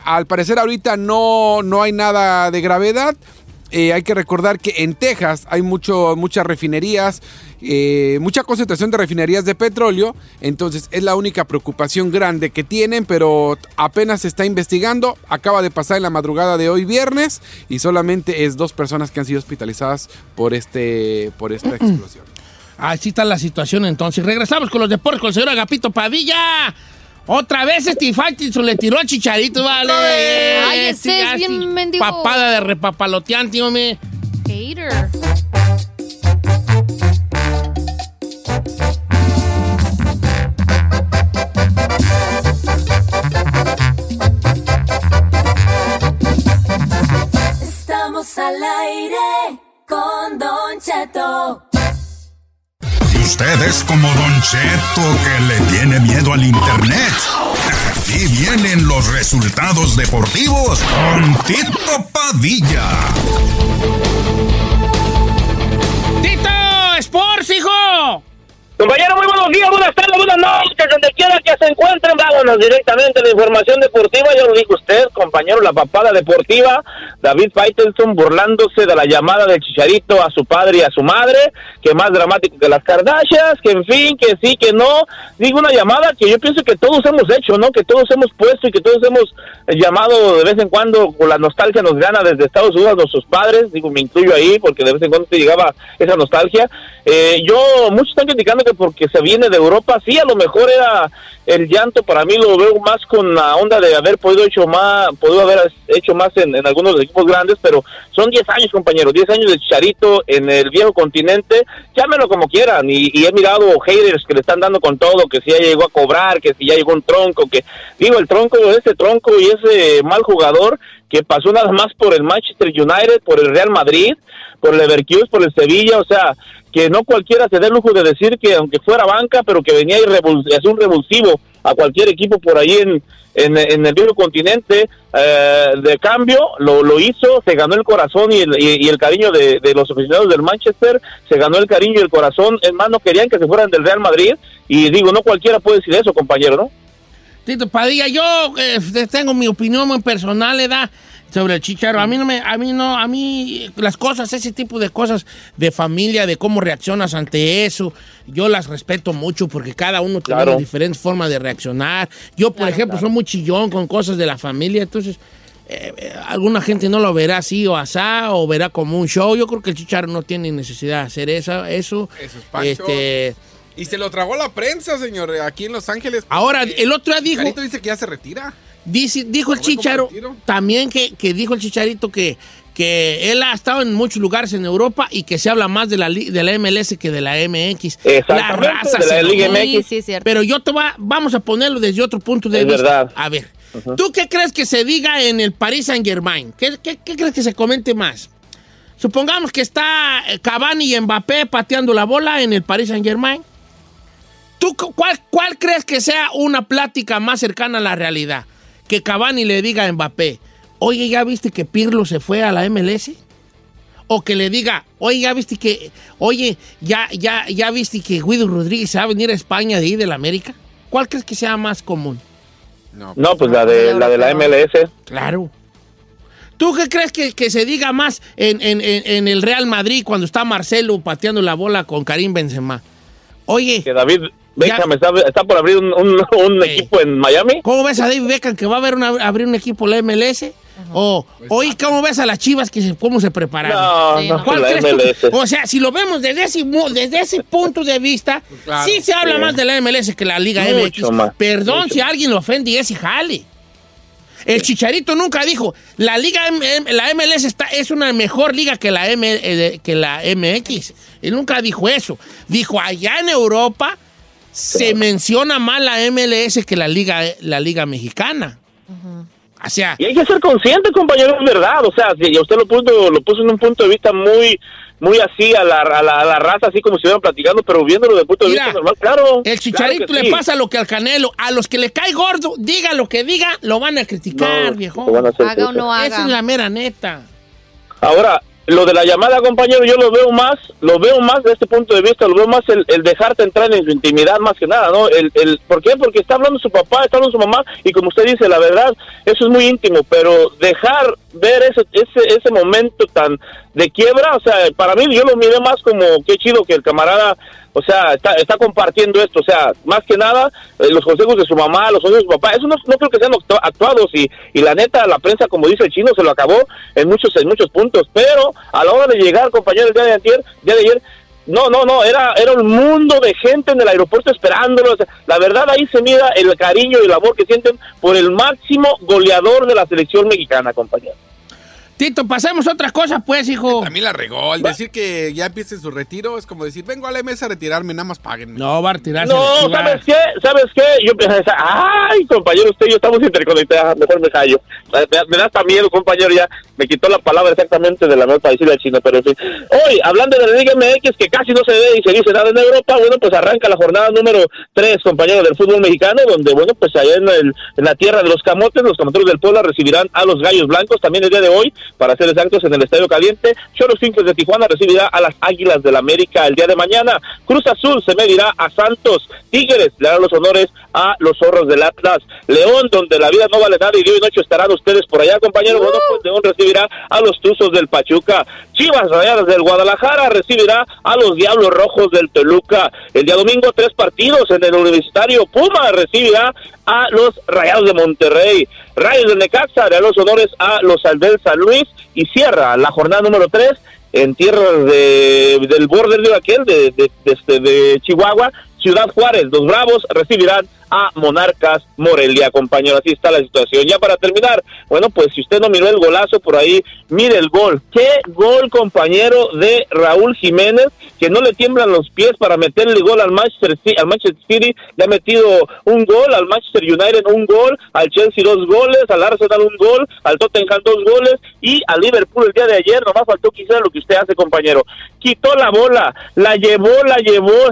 Al parecer ahorita no hay nada de gravedad. Hay que recordar que en Texas hay muchas refinerías, mucha concentración de refinerías de petróleo, entonces es la única preocupación grande que tienen, pero apenas se está investigando. Acaba de pasar en la madrugada de hoy viernes y solamente es 2 personas que han sido hospitalizadas por esta explosión. Así está la situación entonces. Regresamos con los deportes con el señor Agapito Padilla. Otra vez este infantil le tiró a Chicharito, vale. Ay, ese es bien mendigo. Papada de repapaloteante, hombre. Hater. Estamos al aire con Don Chato. Usted es como Don Cheto, que le tiene miedo al internet. Aquí vienen los resultados deportivos con Tito Padilla. ¡Tito Sports, hijo! Compañero, muy buenos días, buenas tardes, buenas noches, donde quiera que se encuentren. Vámonos directamente a la información deportiva. Ya lo dijo usted, compañero, la papada deportiva. David Faitelson burlándose de la llamada del Chicharito a su padre y a su madre, que más dramático que las Kardashians, que en fin, que sí, que no. Digo, una llamada que yo pienso que todos hemos hecho, ¿no? Que todos hemos puesto y que todos hemos llamado de vez en cuando, con la nostalgia nos gana desde Estados Unidos a nuestros padres. Digo, me incluyo ahí, porque de vez en cuando te llegaba esa nostalgia. Muchos están criticando que porque se viene de Europa, sí, a lo mejor era el llanto. Para mí lo veo más con la onda de haber podido haber hecho más en algunos de los equipos grandes, pero son 10 años, compañeros, 10 años de Chicharito en el viejo continente, llámenlo como quieran, y he mirado haters que le están dando con todo, que si ya llegó a cobrar, que si ya llegó un tronco, que digo, ese tronco y ese mal jugador que pasó nada más por el Manchester United, por el Real Madrid, por el Leverkusen, por el Sevilla, o sea, que no cualquiera se dé el lujo de decir que aunque fuera banca, pero que venía y hacía un revulsivo a cualquier equipo por ahí en el viejo continente. De cambio, lo hizo, se ganó el corazón y el cariño de los aficionados del Manchester, se ganó el cariño y el corazón. Es más, no querían que se fueran del Real Madrid, y digo, no cualquiera puede decir eso, compañero, ¿no? Tito Padilla, yo tengo mi opinión muy personal, ¿verdad? Sobre el Chicharo. A mí las cosas, ese tipo de cosas de familia, de cómo reaccionas ante eso, yo las respeto mucho porque cada uno tiene una diferente forma de reaccionar. Yo, por ejemplo, soy muy chillón con cosas de la familia, entonces alguna gente no lo verá así o asá, o verá como un show. Yo creo que el Chicharo no tiene necesidad de hacer eso. Eso es Pancho. Y se lo tragó la prensa, señor, aquí en Los Ángeles. Ahora, el otro día dijo... Carito dice que ya se retira. Dijo el Chicharo también que dijo el Chicharito que él ha estado en muchos lugares en Europa y que se habla más de la MLS que de la MX. La raza de la Liga MX. Sí, sí, cierto. Pero vamos a ponerlo desde otro punto de vista. Verdad. A ver, ¿tú qué crees que se diga en el Paris Saint-Germain? ¿Qué crees que se comente más? Supongamos que está Cavani y Mbappé pateando la bola en el Paris Saint-Germain. ¿Tú cuál crees que sea una plática más cercana a la realidad? Que Cavani le diga a Mbappé, oye, ¿ya viste que Pirlo se fue a la MLS? O que le diga, oye, ¿ya viste que Guido Rodríguez se va a venir a España de ahí de la América? ¿Cuál crees que sea más común? No, pues la de la MLS. Claro. ¿Tú qué crees que se diga más en el Real Madrid cuando está Marcelo pateando la bola con Karim Benzema? Oye. Que David Beckham está por abrir un equipo en Miami. ¿Cómo ves a David Beckham que va a abrir un equipo en la MLS? O, oye, ¿cómo ves a las Chivas cómo se prepararon? No. ¿Cuál crees tú? O sea, si lo vemos desde ese punto de vista, pues claro, sí se habla más de la MLS que la Liga MX. Más. Perdón si alguien lo ofende y ese jale. El Chicharito nunca dijo, la MLS es una mejor liga que la MX. Él nunca dijo eso. Dijo, allá en Europa se menciona más la MLS que la liga mexicana. O sea, y hay que ser consciente, compañero, es verdad. O sea, si usted lo puso en un punto de vista muy, muy así a la raza, así como si estuvieran platicando, pero viéndolo de punto de vista normal, claro. El Chicharito claro le pasa lo que al Canelo. A los que le cae gordo, diga lo que diga, lo van a criticar, viejo. Haga o no haga. Esa es la mera neta. Ahora, lo de la llamada, compañero, yo lo veo más de este punto de vista, lo veo más el dejarte entrar en su intimidad más que nada, ¿no? ¿Por qué? Porque está hablando su papá, está hablando su mamá, y como usted dice, la verdad, eso es muy íntimo, pero dejar ver ese momento tan de quiebra, o sea, para mí yo lo miré más como qué chido que el camarada, o sea, está compartiendo esto, o sea, más que nada, los consejos de su mamá, los consejos de su papá, eso no creo que sean actuados, y la neta, la prensa, como dice el chino, se lo acabó en muchos puntos, pero a la hora de llegar, compañero, el día de ayer, no, era un mundo de gente en el aeropuerto esperándolo, o sea, la verdad ahí se mira el cariño y el amor que sienten por el máximo goleador de la selección mexicana, compañero. Tito, pasemos otras cosas, pues, hijo. También la regó. Al decir que ya empiece su retiro, es como decir, vengo a la MS a retirarme, nada más páguenme. No, va a retirarse. No, ¿sabes qué? Yo empecé a decir, ay, compañero, usted y yo estamos interconectados, mejor me callo. Me da hasta miedo, compañero, ya me quitó la palabra exactamente de la mesa para decirle al chino, pero en fin. Hoy, hablando de la Liga MX, que casi no se ve y se dice nada en Europa, bueno, pues arranca la jornada número 3, compañero, del fútbol mexicano, donde, bueno, pues allá en la tierra de los camotes, los camoteros del Puebla recibirán a los Gallos Blancos también el día de hoy. Para ser exactos, en el Estadio Caliente, Cholos Pinkers de Tijuana recibirá a las Águilas del América el día de mañana. Cruz Azul se medirá a Santos. Tigres le hará los honores a los Zorros del Atlas. León, donde la vida no vale nada y día y noche estarán ustedes por allá, compañeros. Bueno, pues León recibirá a los Tuzos del Pachuca. Chivas Rayadas del Guadalajara recibirá a los Diablos Rojos del Toluca. El día domingo, 3 partidos en el Universitario. Puma recibirá a los Rayados de Monterrey. Rayos del Necaxa le hará los honores a los Aldel San Luis y cierra la jornada número 3 en tierras del borde de aquel de Chihuahua, Ciudad Juárez. Los Bravos recibirán a Monarcas Morelia, compañero. Así está la situación. Ya para terminar, bueno, pues si usted no miró el golazo por ahí, mire el gol. Qué gol, compañero, de Raúl Jiménez, que no le tiemblan los pies para meterle gol al Manchester City. Le ha metido un gol al Manchester United, un gol al Chelsea, 2 goles, al Arsenal, 1 gol, al Tottenham, 2 goles y al Liverpool el día de ayer. Nomás faltó quizás lo que usted hace, compañero. Quitó la bola, la llevó,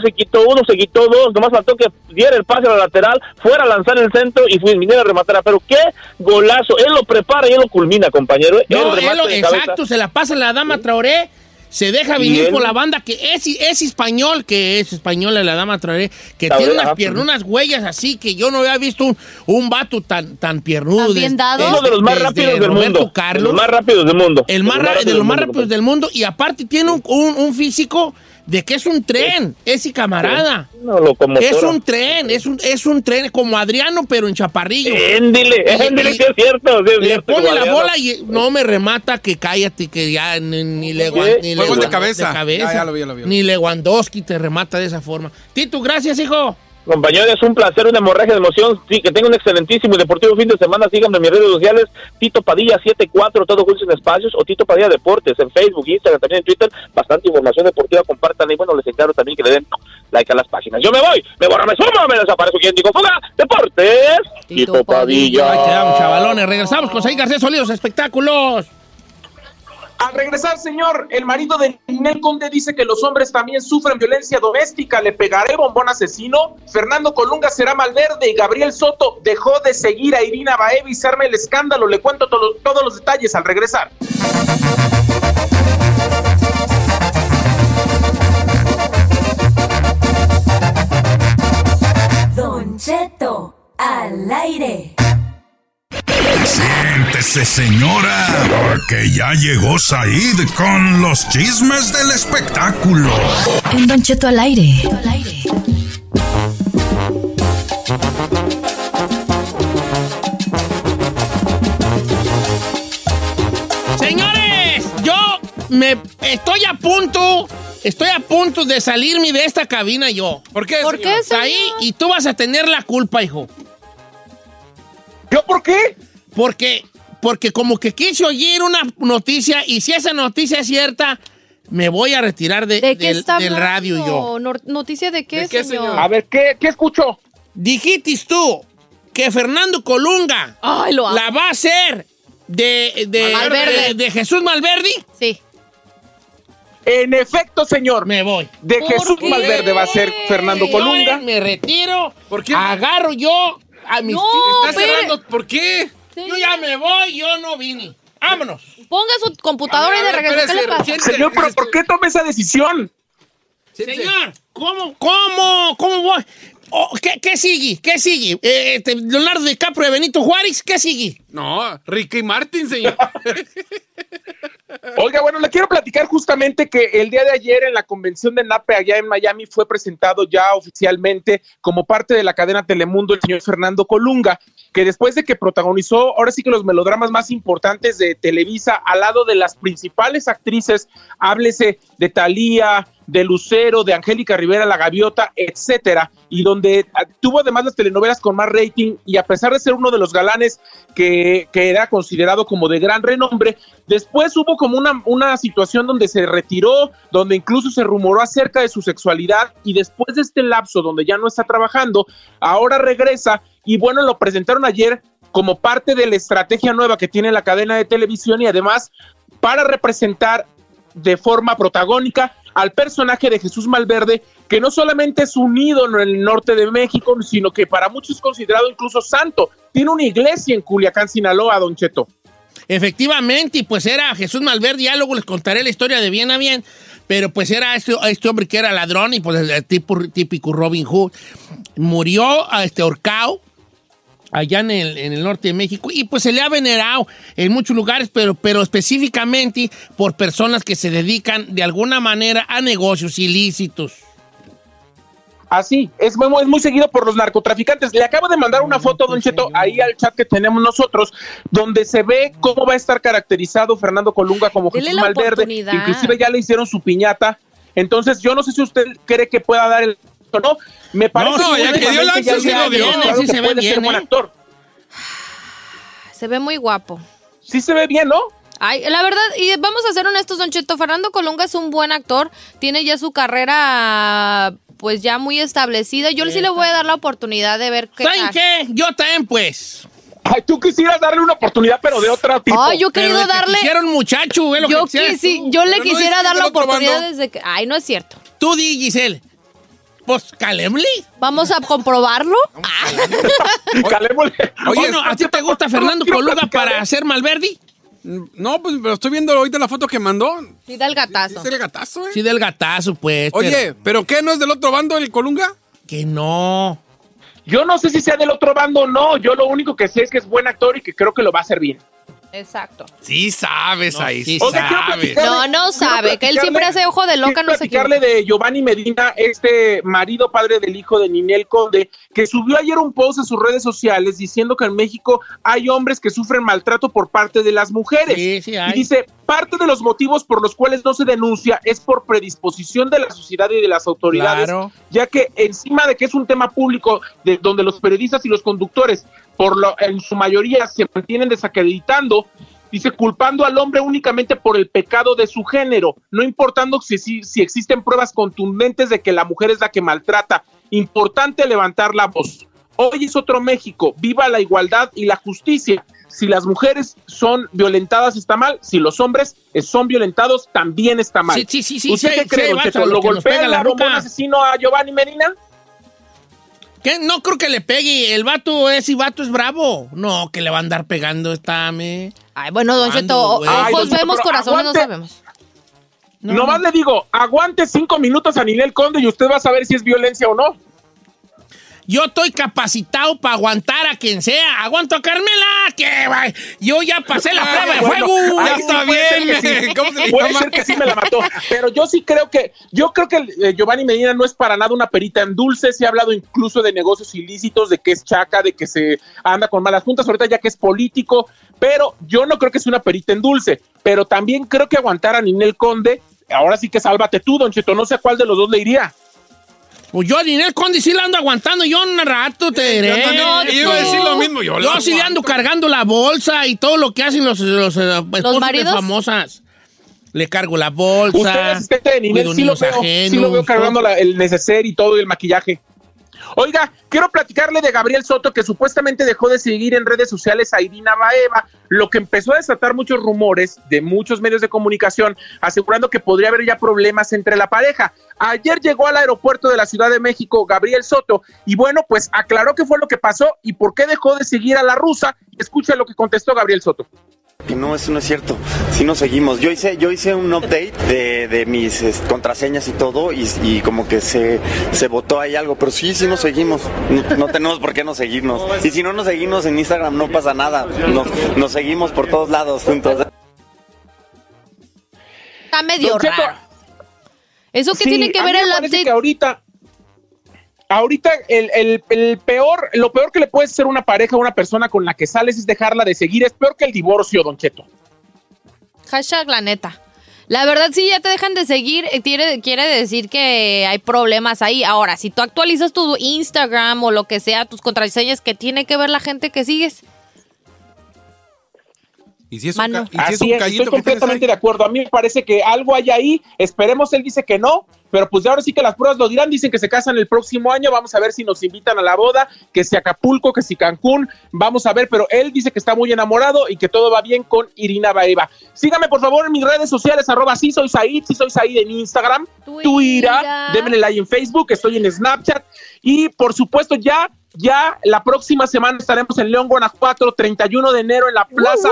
se quitó 1, se quitó 2, nomás faltó que diera el pase a la lateral, fuera a lanzar el centro y viniera a rematar. Pero qué golazo, él lo prepara y él lo culmina, compañero. No, exacto, se la pasa la dama Traoré, se deja venir por la banda, que es española la dama Traoré, que tiene unas piernunas huellas así, que yo no había visto un vato tan piernudo. Uno de los más rápidos del mundo. Carlos, de los más rápidos del mundo, y aparte tiene un físico de que es un tren, ese camarada. No, es un tren, como Adriano, pero en chaparrillo. Éndile, que es cierto. Le pone la bola y no me remata, que cállate, que ya ni le ni Lewandowski te remata de esa forma. Tito, gracias, hijo. Compañero, es un placer, una hemorragia de emoción. Sí, que tenga un excelentísimo y deportivo fin de semana. Síganme en mis redes sociales, Tito Padilla 74, todo junto en espacios, o Tito Padilla Deportes, en Facebook, Instagram, también en Twitter. Bastante información deportiva, compartan. Y bueno, les encargo también que le den like a las páginas. Yo me voy, me borro, me sumo, me desaparezco. Quien digo, fuga, Deportes, Tito Padilla. Ahí quedamos, chavalones. Regresamos con Saíd García Solís, espectáculos. Al regresar, señor, el marido de Ninel Conde dice que los hombres también sufren violencia doméstica. Le pegaré, bombón asesino. Fernando Colunga será Malverde y Gabriel Soto dejó de seguir a Irina Baeva y se arma el escándalo. Le cuento todos los detalles al regresar. Don Cheto, al aire. Siéntese, señora, porque ya llegó Saíd con los chismes del espectáculo. En Don Cheto al aire. Estoy a punto de salirme de esta cabina yo. ¿Por qué? ¿Por qué, señor? Ahí y tú vas a tener la culpa, hijo. ¿Yo por qué? Porque como que quise oír una noticia y si esa noticia es cierta, me voy a retirar del radio yo. ¿Noticia de qué, señor? A ver, ¿qué escucho? Dijitis tú que Fernando Colunga la va a hacer de Jesús Malverde. Sí. En efecto, señor. Me voy. De Jesús Malverde va a ser Fernando Colunga. Me retiro. ¿Por qué? Agarro yo a mis tíos. ¿Estás cerrando? ¿Por qué? Sí. Yo ya me voy, yo no vine. Vámonos. Ponga su computadora y de regreso. Señor, pero ¿por qué toma esa decisión? Señor, ¿cómo voy? Oh, ¿Qué sigue? ¿Qué sigue? Leonardo DiCaprio de Benito Juárez, ¿qué sigue? No, Ricky Martin, señor. Oiga, bueno, le quiero platicar justamente que el día de ayer en la convención de NAPE allá en Miami fue presentado ya oficialmente como parte de la cadena Telemundo el señor Fernando Colunga, que después de que protagonizó ahora sí que los melodramas más importantes de Televisa al lado de las principales actrices, háblese de Thalía, de Lucero, de Angélica Rivera, La Gaviota, etcétera, y donde tuvo además las telenovelas con más rating, y a pesar de ser uno de los galanes que era considerado como de gran renombre, después hubo como una situación donde se retiró, donde incluso se rumoró acerca de su sexualidad, y después de este lapso donde ya no está trabajando, ahora regresa, y bueno, lo presentaron ayer como parte de la estrategia nueva que tiene la cadena de televisión, y además para representar de forma protagónica al personaje de Jesús Malverde, que no solamente es un ídolo en el norte de México, sino que para muchos es considerado incluso santo. Tiene una iglesia en Culiacán, Sinaloa, Don Cheto. Efectivamente, y pues era Jesús Malverde, ya luego les contaré la historia de bien a bien, pero pues era este hombre que era ladrón y pues el típico Robin Hood. Murió a ahorcado allá en el norte de México, y pues se le ha venerado en muchos lugares, pero específicamente por personas que se dedican de alguna manera a negocios ilícitos. Así, es muy seguido por los narcotraficantes. Le acabo de mandar una foto, Don Cheto, ahí al chat que tenemos nosotros, donde se ve cómo va a estar caracterizado Fernando Colunga como Jesús Malverde. Inclusive ya le hicieron su piñata. Entonces, yo no sé si usted cree que pueda dar el... No, me parece que se ve bien, buen actor. Se ve muy guapo. Sí se ve bien, ¿no? Ay, la verdad, y vamos a ser honestos, Don Cheto, Fernando Colunga es un buen actor, tiene ya su carrera pues ya muy establecida. Yo sí le voy a dar la oportunidad de ver qué. ¿Saben qué? Yo también, pues. Ay, tú quisieras darle una oportunidad, pero de otro tipo. Ay, yo quería darle. Quisieron muchacho, lo yo, que yo le pero quisiera no dar la oportunidad desde que. Ay, no es cierto. Tú di, Giselle. Pues Calemli. Vamos a comprobarlo. Calemli. Oye, no, ¿a ti te gusta Fernando Colunga para hacer Malverde? No, pues pero estoy viendo ahorita la foto que mandó. Sí, da el gatazo. Sí, da el gatazo, Sí, da el gatazo, pues. Oye, ¿pero qué? ¿No es del otro bando el Colunga? Que no. Yo no sé si sea del otro bando o no. Yo lo único que sé es que es buen actor y que creo que lo va a hacer bien. Exacto. Sí sabes no, ahí, sí sabes. No sabe, que él siempre hace ojo de loca, no sé qué. Quiero platicarle de Giovanni Medina, este marido padre del hijo de Ninel Conde, que subió ayer un post a sus redes sociales diciendo que en México hay hombres que sufren maltrato por parte de las mujeres. Sí, hay. Y dice, parte de los motivos por los cuales no se denuncia es por predisposición de la sociedad y de las autoridades, claro. Ya que encima de que es un tema público donde los periodistas y los conductores en su mayoría se mantienen desacreditando, dice, culpando al hombre únicamente por el pecado de su género, no importando si existen pruebas contundentes de que la mujer es la que maltrata. Importante levantar la voz. Hoy es otro México, viva la igualdad y la justicia. Si las mujeres son violentadas está mal, si los hombres son violentados también está mal. Sí. ¿Usted qué cree? ¿Lo golpea la ropa un asesino a Giovanni Medina? ¿Qué? No creo que le pegue, el vato es bravo. No, que le va a andar pegando esta me. Ay, bueno, Don Cheto, ojos vemos, corazones no sabemos. Nomás le digo, aguante 5 minutos a Ninel Conde y usted va a saber si es violencia o no. Yo estoy capacitado para aguantar a quien sea. Aguanto a Carmela, que yo ya pasé la prueba de fuego. Ya está bien. Puede ser que sí me la mató. Pero yo sí creo que, Giovanni Medina no es para nada una perita en dulce. Se ha hablado incluso de negocios ilícitos, de que es chaca, de que se anda con malas juntas, ahorita ya que es político. Pero yo no creo que sea una perita en dulce. Pero también creo que aguantar a Ninel Conde ahora sí que sálvate tú, Don Cheto. No sé cuál de los dos le iría. Pues yo a Ninel Conde sí la ando aguantando, yo un rato te diré. Yo iba a decir lo mismo, yo sí le ando cargando la bolsa y todo lo que hacen los esposos de famosas. Le cargo la bolsa. Usted, Ninel, sí lo veo cargando el neceser y todo, y el maquillaje. Oiga, quiero platicarle de Gabriel Soto, que supuestamente dejó de seguir en redes sociales a Irina Baeva, lo que empezó a desatar muchos rumores de muchos medios de comunicación, asegurando que podría haber ya problemas entre la pareja. Ayer llegó al aeropuerto de la Ciudad de México Gabriel Soto y bueno, pues aclaró qué fue lo que pasó y por qué dejó de seguir a la rusa. Escucha lo que contestó Gabriel Soto. Que no, eso no es cierto, si nos seguimos. Yo hice un update de mis contraseñas y todo, y como que se botó ahí algo, pero sí nos seguimos, no tenemos por qué no seguirnos. Y si no nos seguimos en Instagram no pasa nada, nos seguimos por todos lados juntos. Está medio raro. ¿Eso qué tiene que ver el update? Que ahorita lo peor que le puede hacer una pareja a una persona con la que sales es dejarla de seguir. Es peor que el divorcio, Don Cheto. Hashtag la neta. La verdad, si ya te dejan de seguir, quiere decir que hay problemas ahí. Ahora, si tú actualizas tu Instagram o lo que sea, tus contraseñas, ¿qué tiene que ver la gente que sigues? Y si es Manu. Estoy completamente de acuerdo. A mí me parece que algo hay ahí. Esperemos, él dice que no, pero pues ya ahora sí que las pruebas lo dirán. Dicen que se casan el próximo año. Vamos a ver si nos invitan a la boda, que si Acapulco, que si Cancún. Vamos a ver, pero él dice que está muy enamorado y que todo va bien con Irina Baeva. Síganme, por favor, en mis redes sociales, @ sí soy Saíd en Instagram, Twitter, démenle like en Facebook, estoy en Snapchat. Y, por supuesto, ya la próxima semana estaremos en León, Guanajuato, 31 de enero en la plaza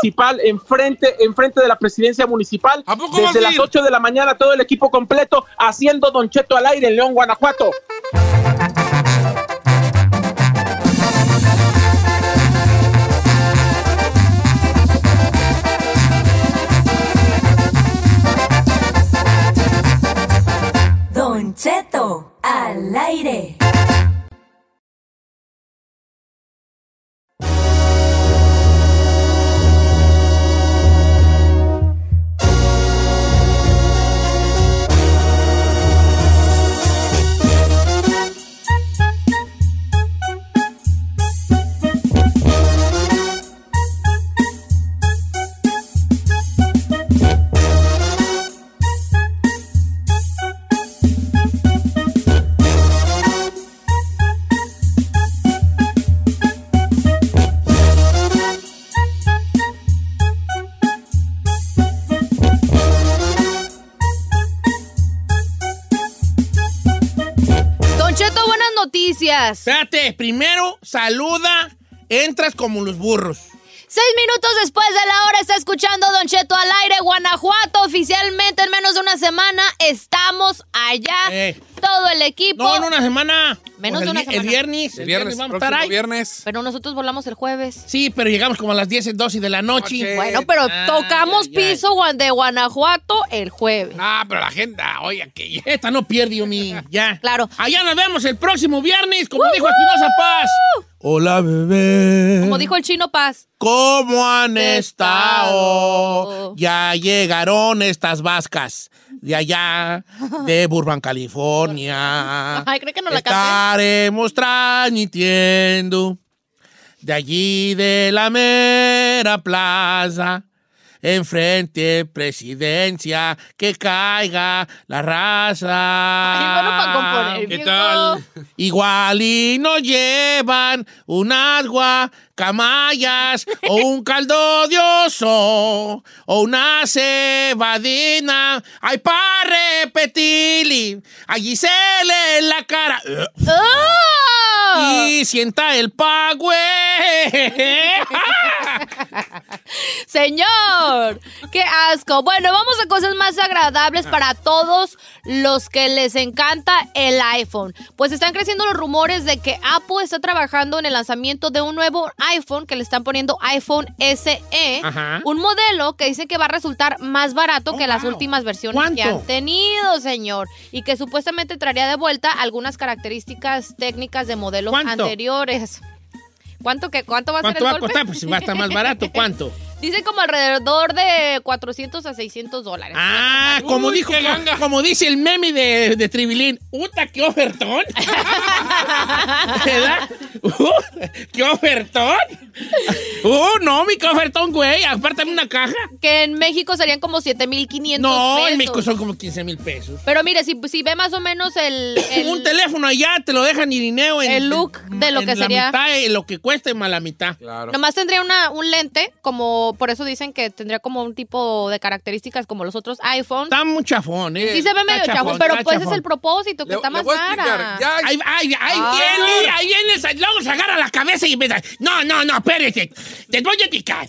principal, enfrente de la presidencia municipal. Desde las 8 de la mañana, todo el equipo completo haciendo Don Cheto al aire en León, Guanajuato. Don Cheto al aire. Espérate, primero saluda, entras como los burros. 6 minutos después de la hora está escuchando Don Cheto al aire, Guanajuato. Oficialmente en menos de una semana estamos allá, todo el equipo. No, en una semana. Menos de una semana. El viernes vamos a estar ahí. Viernes. Pero nosotros volamos el jueves. Sí, pero llegamos como a las 10, 12 de la noche. Okay. Bueno, pero tocamos piso de Guanajuato el jueves. Ah, pero la agenda, oye, que esta no pierde yo mi. Ya. Claro. Allá nos vemos el próximo viernes, como dijo Espinosa Paz. Hola, bebé. Como dijo el Chino Paz. ¿Cómo han estado? Ya llegaron estas vascas de allá, de Burbank, California. Ay, creo que no la canté. Estaremos transmitiendo de allí de la mera plaza, enfrente presidencia, que caiga la raza. Ay, bueno, para componer, ¿qué tal? Igual y nos llevan un agua, camayas, o un caldo de oso, o una cebadina. Ay, pa' repetirle a Giselle en la cara. ¡Oh! Y sienta el pagüe. Señor, qué asco. Bueno, vamos a cosas más agradables para todos los que les encanta el iPhone. Pues están creciendo los rumores de que Apple está trabajando en el lanzamiento de un nuevo iPhone, que le están poniendo iPhone SE. Ajá. Un modelo que dice que va a resultar más barato que las últimas versiones que han tenido, señor. Y que supuestamente traería de vuelta algunas características técnicas de modelos anteriores. ¿Cuánto va a ser el golpe? ¿Cuánto va a costar? Pues va a estar más barato. ¿Cuánto? Dice como alrededor de 400 a 600 dólares. Ah, como dijo, como dice el meme de Tribilín. ¡Uta, qué ofertón! ¿Verdad? ¡Qué ofertón! No, mi ofertón, güey. Apártame una caja. Que en México serían como 7,500 pesos. No, en México son como 15,000 pesos. Pero mire, si ve más o menos el... Un teléfono allá te lo dejan irineo en el look de lo que sería. Mitad, lo que cuesta más la mitad. Claro. Nomás tendría un lente, como por eso dicen que tendría como un tipo de características como los otros iPhones. Está muy chafón, ¿eh? Sí se ve medio chafón, pero pues chafón. Es el propósito, que le, está más cara. Ahí viene, luego se agarra la cabeza y empieza. No, espérese. Les voy a explicar.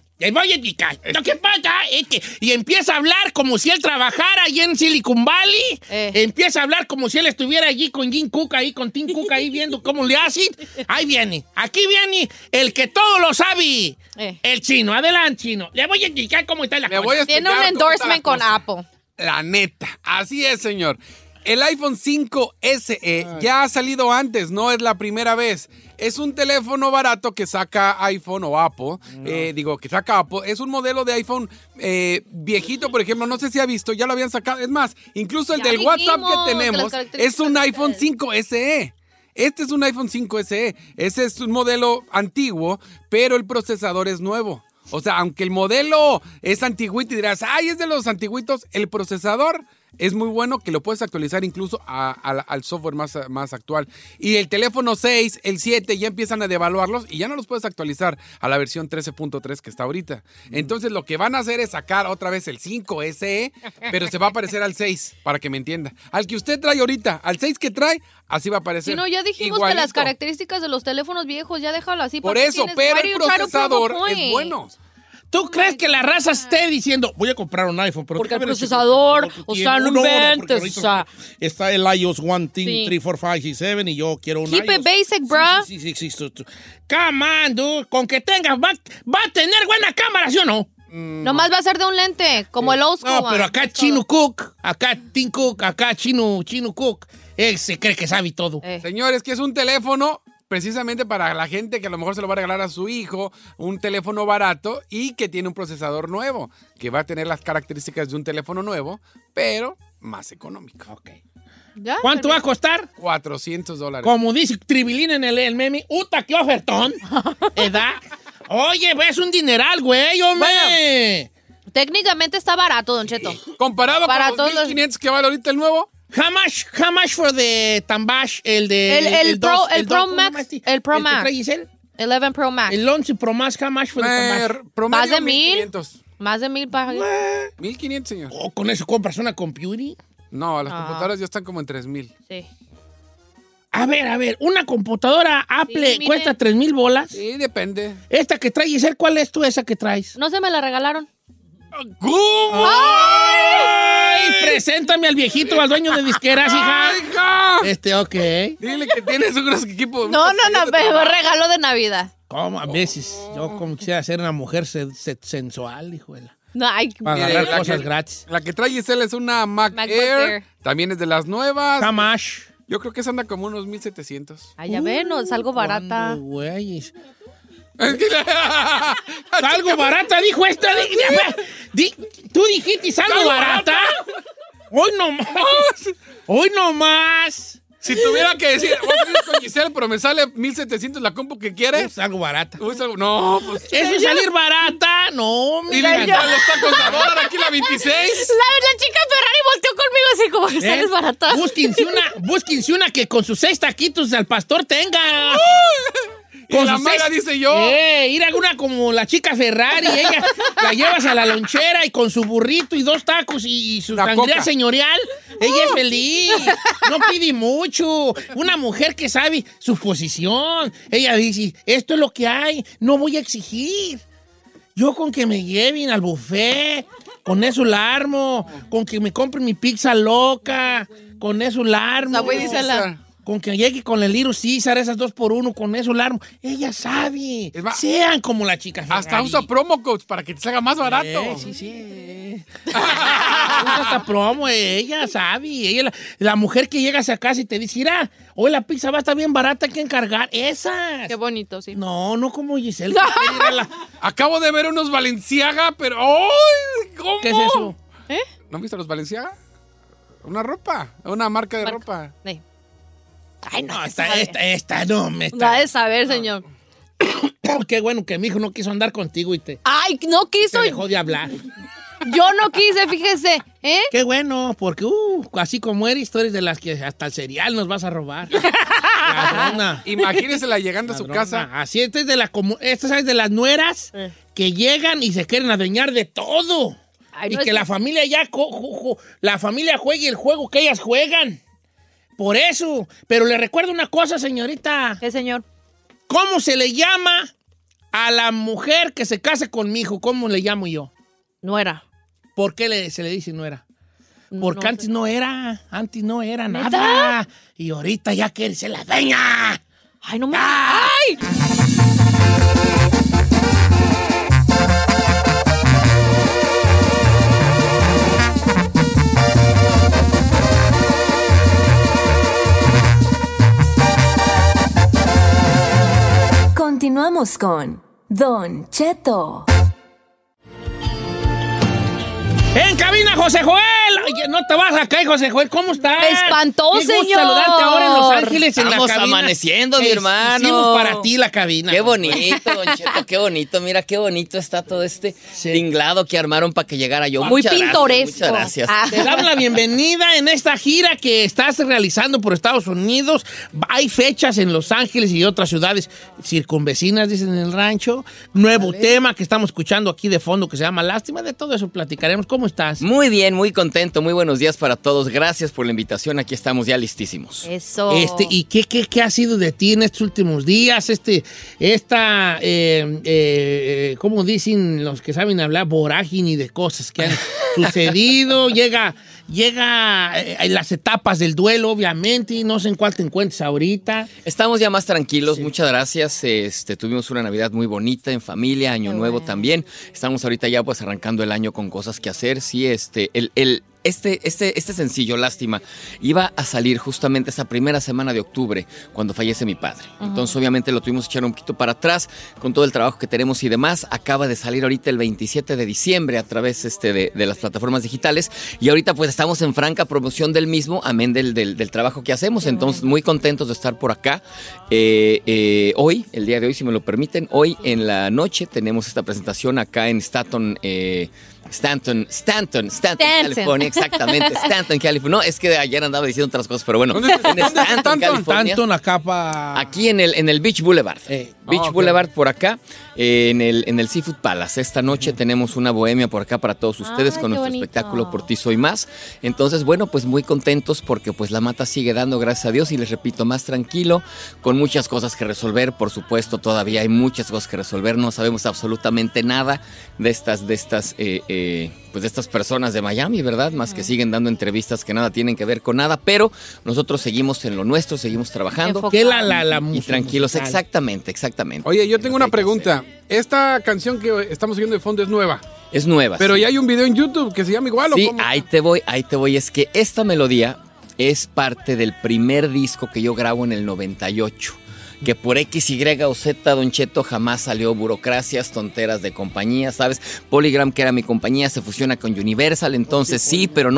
Lo que pasa es que... Y empieza a hablar como si él trabajara allí en Silicon Valley. Empieza a hablar como si él estuviera allí con Jim Cook ahí, con Tim Cook ahí, viendo cómo le hacen. Ahí viene. Aquí viene el que todo lo sabe. El chino. Adelante, chino. Le voy a explicar cómo está la cosa. Tiene un endorsement con Apple. La neta. Así es, señor. El iPhone 5SE ya ha salido antes, no es la primera vez. Es un teléfono barato que saca iPhone o Apple. Que saca Apple. Es un modelo de iPhone viejito, por ejemplo. No sé si ha visto, ya lo habían sacado. Es más, incluso el ya del WhatsApp que tenemos es un iPhone 5SE. Este es un iPhone 5SE. Ese es un modelo antiguo, pero el procesador es nuevo. O sea, aunque el modelo es antiguito y dirás, ¡ay, es de los antiguitos! El procesador... Es muy bueno que lo puedes actualizar incluso al software más actual. Y el teléfono 6, el 7, ya empiezan a devaluarlos y ya no los puedes actualizar a la versión 13.3 que está ahorita. Entonces lo que van a hacer es sacar otra vez el 5 SE, pero se va a parecer al 6, para que me entienda. Al que usted trae ahorita, al 6 que trae, así va a parecer. Si no, ya dijimos igualito. Que las características de los teléfonos viejos, ya déjalo así. Por eso, pero el procesador es bueno. ¿Tú crees que la raza esté diciendo, voy a comprar un iPhone? Pero porque el procesador, no inventes, está el iOS 1, 2, 3, 4, 5, 6, 7, y yo quiero un iPhone. Keep it basic, bro. Sí. Come on, dude. Con que tengas, va a tener buena cámara, ¿sí o no? Nomás va a ser de un lente, como el Oscar. No, pero acá Chino Cook, acá Tim Cook, acá Chino Cook, él se cree que sabe todo. Señores, que es un teléfono... Precisamente para la gente que a lo mejor se lo va a regalar a su hijo, un teléfono barato y que tiene un procesador nuevo, que va a tener las características de un teléfono nuevo, pero más económico. Okay. Ya, ¿cuánto va a costar? $400. Como dice Tribilín en el meme, ¡uta, qué ofertón! Edad. Oye, es un dineral, güey, hombre. Bueno, técnicamente está barato, Don Cheto. Comparado para con los $1,500 que vale ahorita el nuevo. How much for the Tambash, el de... El Pro Max. ¿El 11 Pro Max? El 11 Pro Max, how much for the Tambash? Más de 1,500. Más de 1,000. 1,500, señor. Oh, ¿con eso compras una computer? No, las computadoras ya están como en 3,000. Sí. A ver, una computadora Apple cuesta 3,000 bolas. Sí, depende. Esta que trae, Giselle, ¿cuál es tú esa que traes? No se me la regalaron. ¿Cómo? ¡Ay! Preséntame al viejito, al dueño de disqueras, hija. Ok. Dile que tienes un gran equipo. No, pero regalo de Navidad. ¿Cómo? A veces, yo como quisiera ser una mujer sensual, hijuela. No, hay para agarrar cosas gratis. La que trae Giselle es una MacBook Air. También es de las nuevas. Hamash. Yo creo que esa anda como unos 1,700. Ay, ya ven, es algo barata. Güeyes. ¿Algo barata? Dijo esta. ¿Tú dijiste algo barata? Hoy no más. Si tuviera que decir, voy a ir con Giselle, pero me sale 1,700 la compu que quiere. Es algo barata. No, pues. ¿Eso es salir barata? No, mira. Y está con sabor, aquí la 26. La chica Ferrari volteó conmigo así como que sales barata. Búsquense una que con sus 6 taquitos al pastor tenga. Con la mala dice yo. Ir a una como la chica Ferrari, ella la llevas a la lonchera y con su burrito y 2 tacos y su sangría señorial, ella es feliz, no pide mucho. Una mujer que sabe su posición, ella dice, esto es lo que hay, no voy a exigir. Yo con que me lleven al buffet, con eso la armo, con que me compren mi pizza loca, con eso la armo. La voy a decir con que llegue con el Little César, esas 2x1, con eso largo. Ella sabe. Sean como la chica Ferrari. Hasta usa promo codes para que te salga más barato. Sí. güey. Usa hasta promo, ella sabe. Ella, la mujer que llegas a casa y te dice, mira, hoy la pizza va a estar bien barata, hay que encargar. Esas. Qué bonito, sí. No, no como Giselle. Acabo de ver unos Balenciaga, pero... ¡ay! ¿Cómo? ¿Qué es eso? ¿Eh? ¿No viste los Balenciaga? Una ropa, una marca de ropa. Sí. Ay, no, esta no me está. La de saber, señor. Qué bueno que mi hijo no quiso andar contigo y te... ¡Ay, no quiso! Te dejó de hablar. Yo no quise, fíjese. ¿Eh? Qué bueno, porque así como eres, tú eres de las que hasta el cereal nos vas a robar. Ladrona. Imagínensela llegando ladrona a su casa. Así, esta es de las nueras que llegan y se quieren adueñar de todo. Ay, y no, que la familia ya... la familia juegue el juego que ellas juegan. Por eso. Pero le recuerdo una cosa, señorita. ¿Qué, señor? ¿Cómo se le llama a la mujer que se case con mi hijo? ¿Cómo le llamo yo? Nuera. ¿Por qué se le dice nuera? Porque antes no era. Antes no era nada. ¿Neta? Y ahorita ya quiere ser la dueña. ¡Ay, no me... ¡Ay! Continuamos con Don Cheto. En cabina, José Joel. Oye, no te vas acá, José Joel. ¿Cómo estás? Me espantó, señor. Qué gusto saludarte ahora en Los Ángeles. Estamos en la cabina. Estamos amaneciendo, mi hermano. Hicimos para ti la cabina. Qué bonito, Don Cheto, qué bonito. Mira, qué bonito está todo este tinglado que armaron para que llegara yo. Muy muchas pintoresco. Gracias, muchas gracias. Te damos la bienvenida en esta gira que estás realizando por Estados Unidos. Hay fechas en Los Ángeles y otras ciudades circunvecinas, dicen en el rancho. Nuevo tema que estamos escuchando aquí de fondo que se llama Lástima. De todo eso platicaremos. ¿Cómo estás? Muy bien, muy contento. Muy buenos días para todos. Gracias por la invitación. Aquí estamos ya listísimos. Eso. ¿Y qué ha sido de ti en estos últimos días? Como dicen los que saben hablar, vorágine de cosas que han sucedido. Llega en las etapas del duelo, obviamente, y no sé en cuál te encuentres ahorita. Estamos ya más tranquilos, muchas gracias. Tuvimos una Navidad muy bonita en familia, Año Nuevo también. Estamos ahorita ya pues arrancando el año con cosas que hacer. Sí, este sencillo, Lástima, iba a salir justamente esa primera semana de octubre cuando fallece mi padre. Ajá. Entonces, obviamente, lo tuvimos que echar un poquito para atrás con todo el trabajo que tenemos y demás. Acaba de salir ahorita el 27 de diciembre a través de las plataformas digitales. Y ahorita, pues, estamos en franca promoción del mismo, amén del trabajo que hacemos. Entonces, muy contentos de estar por acá. Hoy, el día de hoy, si me lo permiten, hoy en la noche tenemos esta presentación acá en Stanton, California, exactamente. Stanton, California. No, es que ayer andaba diciendo otras cosas, pero bueno. Stanton, acá para... Aquí en el Beach Boulevard. Boulevard por acá, en el Seafood Palace. Esta noche tenemos una bohemia por acá para todos ustedes con nuestro espectáculo Por Ti Soy Más. Entonces, bueno, pues muy contentos porque pues la mata sigue dando, gracias a Dios. Y les repito, más tranquilo, con muchas cosas que resolver. Por supuesto, todavía hay muchas cosas que resolver. No sabemos absolutamente nada de estas personas de Miami, ¿verdad? Más que siguen dando entrevistas que nada tienen que ver con nada, pero nosotros seguimos en lo nuestro, seguimos trabajando. Que y tranquilos, exactamente. Oye, yo tengo una pregunta. Esta canción que estamos oyendo de fondo es nueva. Es nueva. Pero ya hay un video en YouTube que se llama igual, ¿o cómo? Sí, ahí te voy. Es que esta melodía es parte del primer disco que yo grabo en el 98. Que por X, Y o Z, Don Cheto, jamás salió. Burocracias, tonteras de compañía, ¿sabes? Polygram, que era mi compañía, se fusiona con Universal, entonces sí, pero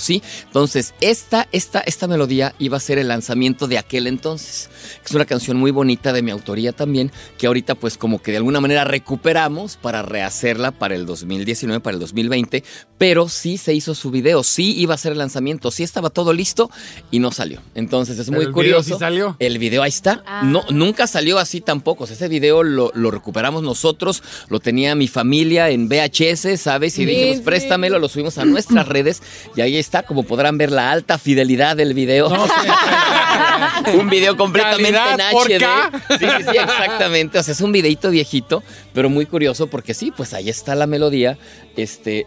sí. Entonces, esta melodía iba a ser el lanzamiento de aquel entonces. Es una canción muy bonita de mi autoría también, que ahorita pues como que de alguna manera recuperamos para rehacerla para el 2019, para el 2020, pero sí se hizo su video, sí iba a ser el lanzamiento, sí estaba todo listo y no salió. Entonces, es muy curioso. El video sí salió. El video ahí está. No, nunca salió así tampoco. O sea, ese video lo recuperamos nosotros, lo tenía mi familia en VHS, ¿sabes? Y dijimos, préstamelo, lo subimos a nuestras redes y ahí está, como podrán ver, la alta fidelidad del video. No, un video completamente en HD. Sí, exactamente. O sea, es un videito viejito, pero muy curioso porque sí, pues ahí está la melodía,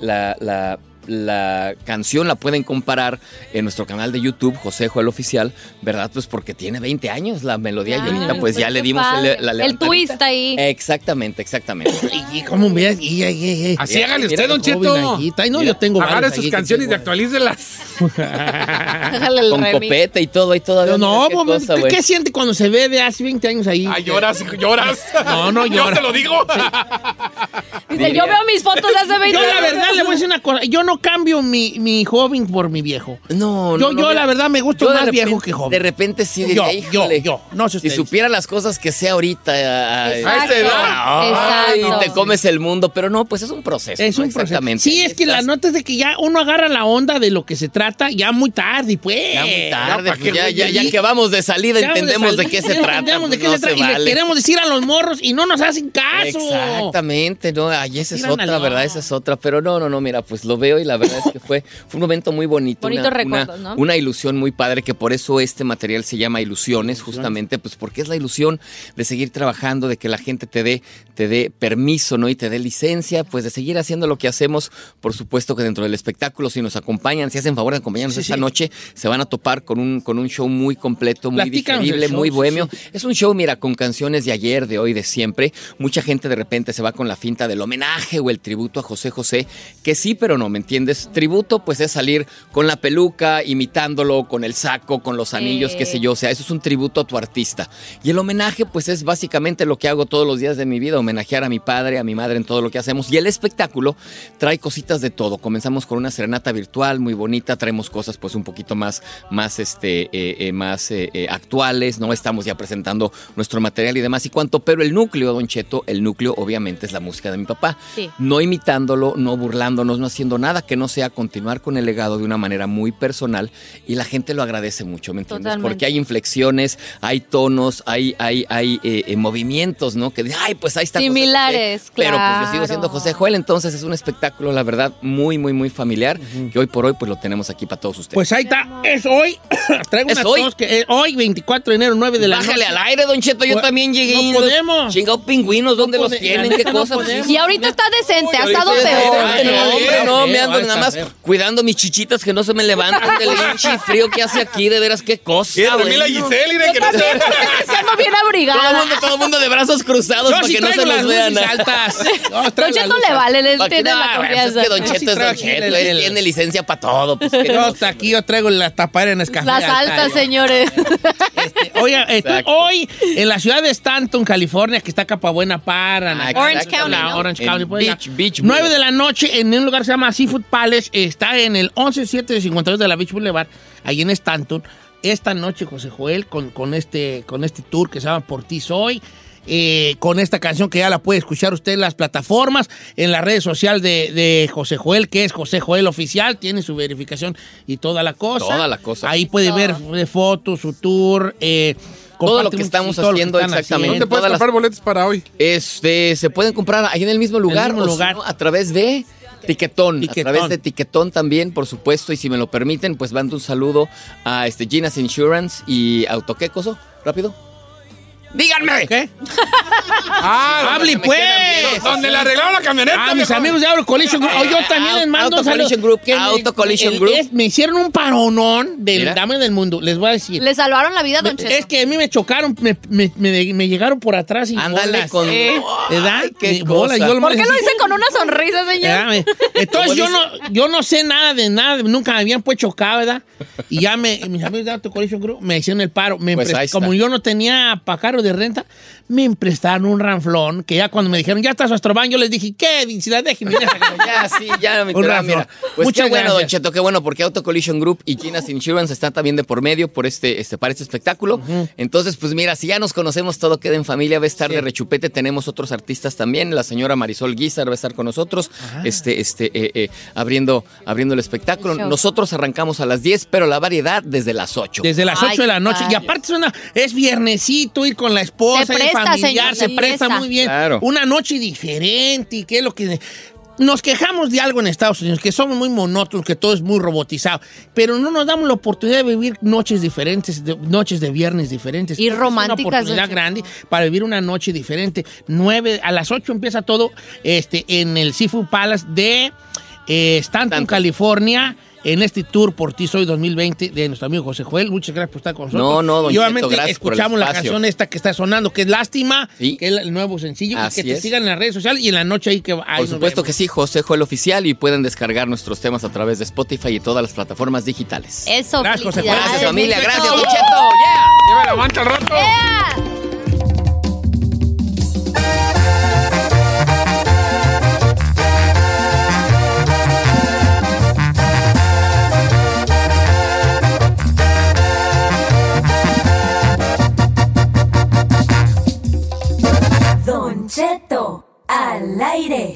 la la canción la pueden comparar en nuestro canal de YouTube, José Joel Oficial, ¿verdad? Pues porque tiene 20 años la melodía, y ahorita pues ya le dimos el twist ahí. Exactamente. Y como veas, así hágale usted, Don Cheto. Ahí no, yo tengo varios. Agarra sus canciones y actualícelas. Con copeta y todo, ahí todavía. No, ¿qué siente cuando se ve de hace 20 años ahí? Ah, lloras. No, yo te lo digo. Dice, yo veo mis fotos de hace 20 años. Yo la verdad le voy a decir una cosa, yo no cambio mi joven por mi viejo. Yo la verdad me gusta más viejo que joven. De repente sí diría, yo, no sé ustedes. Si supiera las cosas que sé ahorita. Exacto. Y te comes el mundo, pero no, pues es un proceso. Es un proceso. Sí, es que la nota es de que ya uno agarra la onda de lo que se trata ya muy tarde, pues. Ya que vamos de salida entendemos de qué se trata. Entendemos de qué se trata y le queremos decir a los morros y no nos hacen caso. Exactamente, no, ahí esa es otra, ¿verdad? Esa es otra, pero no, mira, pues lo veo y la verdad es que fue un momento muy bonito. Bonitos recuerdos, ¿no? Una ilusión muy padre, que por eso este material se llama Ilusiones, justamente, pues porque es la ilusión de seguir trabajando, de que la gente te dé permiso, ¿no? Y te dé licencia, pues de seguir haciendo lo que hacemos. Por supuesto que dentro del espectáculo, si nos acompañan, si hacen favor de acompañarnos esta noche, se van a topar con un show muy completo, muy digerible, muy bohemio. Sí. Es un show, mira, con canciones de ayer, de hoy, de siempre. Mucha gente de repente se va con la finta del homenaje o el tributo a José José, que sí, pero no, ¿me entiendes? Tributo, pues es salir con la peluca, imitándolo, con el saco, con los anillos, qué sé yo. O sea, eso es un tributo a tu artista. Y el homenaje, pues es básicamente lo que hago todos los días de mi vida, homenajear a mi padre, a mi madre en todo lo que hacemos. Y el espectáculo trae cositas de todo. Comenzamos con una serenata virtual muy bonita, traemos cosas pues un poquito más actuales, ¿no? Estamos ya presentando nuestro material y demás y cuanto, pero el núcleo, Don Cheto, obviamente es la música de mi papá. Sí. No imitándolo, no burlándonos, no haciendo nada que no sea continuar con el legado de una manera muy personal, y la gente lo agradece mucho, ¿me entiendes? Totalmente. Porque hay inflexiones, hay tonos, hay movimientos, ¿no? Que dicen, ay, pues ahí está. Similares, José, claro. Pero pues yo sigo siendo José Joel, entonces es un espectáculo, la verdad, muy, muy, muy familiar, que hoy por hoy pues lo tenemos aquí para todos ustedes. Pues ahí está, es hoy. Traigo unas cosas que hoy, 24 de enero, 9 de la noche. Bájale al aire, Don Cheto, yo también llegué. No podemos. Chingados pingüinos, ¿dónde los tienen? ¿Qué cosas? Y ahorita está decente, ha estado peor. No, me ando nada más cuidando mis chichitas que no se me levantan del hinchi frío que hace aquí, de veras, qué cosa. Y la Giselle, mira que no se ando bien abrigada. Todo el mundo de brazos cruzados para que no se los vean. Don Cheto le vale, le entiende la confianza. Es que Don Cheto es Don Cheto, él tiene licencia para todo. Yo hasta aquí yo traigo la tapar en escafé. Las altas, señores. Hoy en la ciudad de Stanton, California, que está acá para buena para. Orange County, ¿no? Orange County. Beach 9 de la noche en un lugar que se llama Seafood Palace. Está en el 11752 de la Beach Boulevard, ahí en Stanton. Esta noche, José Joel, con este tour que se llama Por Ti Soy, con esta canción que ya la puede escuchar usted en las plataformas, en las redes sociales de José Joel, que es José Joel Oficial, tiene su verificación y toda la cosa. Ahí puede ver fotos, su tour, todo lo que estamos haciendo, exactamente. ¿Dónde puedes comprar boletos para hoy? Se pueden comprar ahí en el mismo lugar, o a través de Tiquetón. A través de Tiquetón también, por supuesto. Y si me lo permiten, pues mando un saludo a Gina's Insurance y ¿qué cosa? Rápido. ¡Díganme! ¿Qué? ¡Hable, pues! Donde le arreglaron la camioneta. Mis amigos de Auto Collision Group. Yo también les mando Auto Collision Group. Auto Collision Group. Me hicieron un paronón del dame del mundo, les voy a decir. Le salvaron la vida, Don Cheto. Es que a mí me chocaron, me llegaron por atrás y ándale bolas. Con... ¿verdad? Qué bola. ¿Por qué lo hice con una sonrisa, señor? Entonces yo no sé nada, nunca me habían pues chocado, ¿verdad? Y ya mis amigos de Auto Collision Group me hicieron el paro. Como yo no tenía para caro de renta, me emprestaron un ranflón, que ya cuando me dijeron, ya está su Astroban, yo les dije, ¿qué? Si la dejen, mira. ya me quedaba, mira. Pues muchas qué gracias. Bueno, Don Cheto, qué bueno, porque Auto Collision Group y Gina's Insurance están también de por medio por para este espectáculo. Entonces, pues mira, si ya nos conocemos, todo queda en familia, va a estar de rechupete, tenemos otros artistas también, la señora Marisol Guizar va a estar con nosotros, abriendo el espectáculo. Nosotros arrancamos a las 10, pero la variedad desde las 8. Desde las 8 de la noche, y aparte es viernesito, ir con la esposa, familiar, se presta muy bien. Claro. Una noche diferente y qué es lo que... Nos quejamos de algo en Estados Unidos, que somos muy monótonos, que todo es muy robotizado, pero no nos damos la oportunidad de vivir noches diferentes, noches de viernes diferentes. Y románticas. Es una oportunidad grande para vivir una noche diferente. A las 8 empieza todo en el Seafood Palace de... Stanton, California, en este tour por ti soy 2020 de nuestro amigo José Joel. Muchas gracias por estar con nosotros. Y obviamente Cheto, escuchamos la canción esta que está sonando, que es Lástima, que es el nuevo sencillo. Así y que te sigan en las redes sociales y en la noche ahí que hay. Por supuesto que sí, José Joel Oficial, y pueden descargar nuestros temas a través de Spotify y todas las plataformas digitales. Eso, gracias, José Joel. Gracias, familia. Cheto. Gracias, Don Cheto. Yeah. Lleva la mancha al rato. Yeah. Cheto al aire.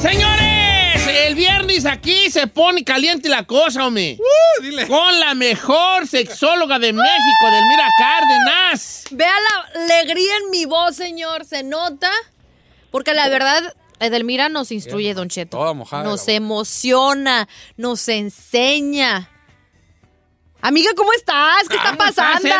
Señores, el viernes aquí se pone caliente la cosa, hombre. Dile. Con la mejor sexóloga de México, Edelmira Cárdenas. Vea la alegría en mi voz, señor. Se nota. Porque la verdad, Edelmira nos instruye, Don Cheto. Toda mojada. Nos emociona, nos enseña. Amiga, ¿cómo estás? ¿Qué está pasando?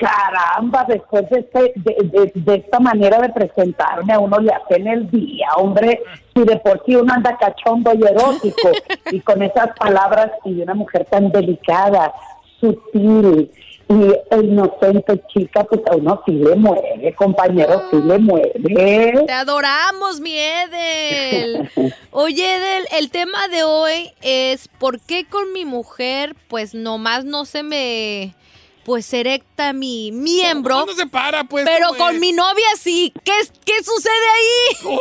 Caramba, después de esta manera de presentarme, a uno le hacen el día, hombre. Si de por sí uno anda cachondo y erótico, y con esas palabras, y una mujer tan delicada, sutil y inocente, chica, pues a uno sí le mueve, compañero, sí le mueve. Te adoramos, mi Edel. Oye, Edel, el tema de hoy es ¿por qué con mi mujer pues nomás no se me... pues erecta mi miembro. No se para, pues. Pero con mi novia sí. ¿Qué sucede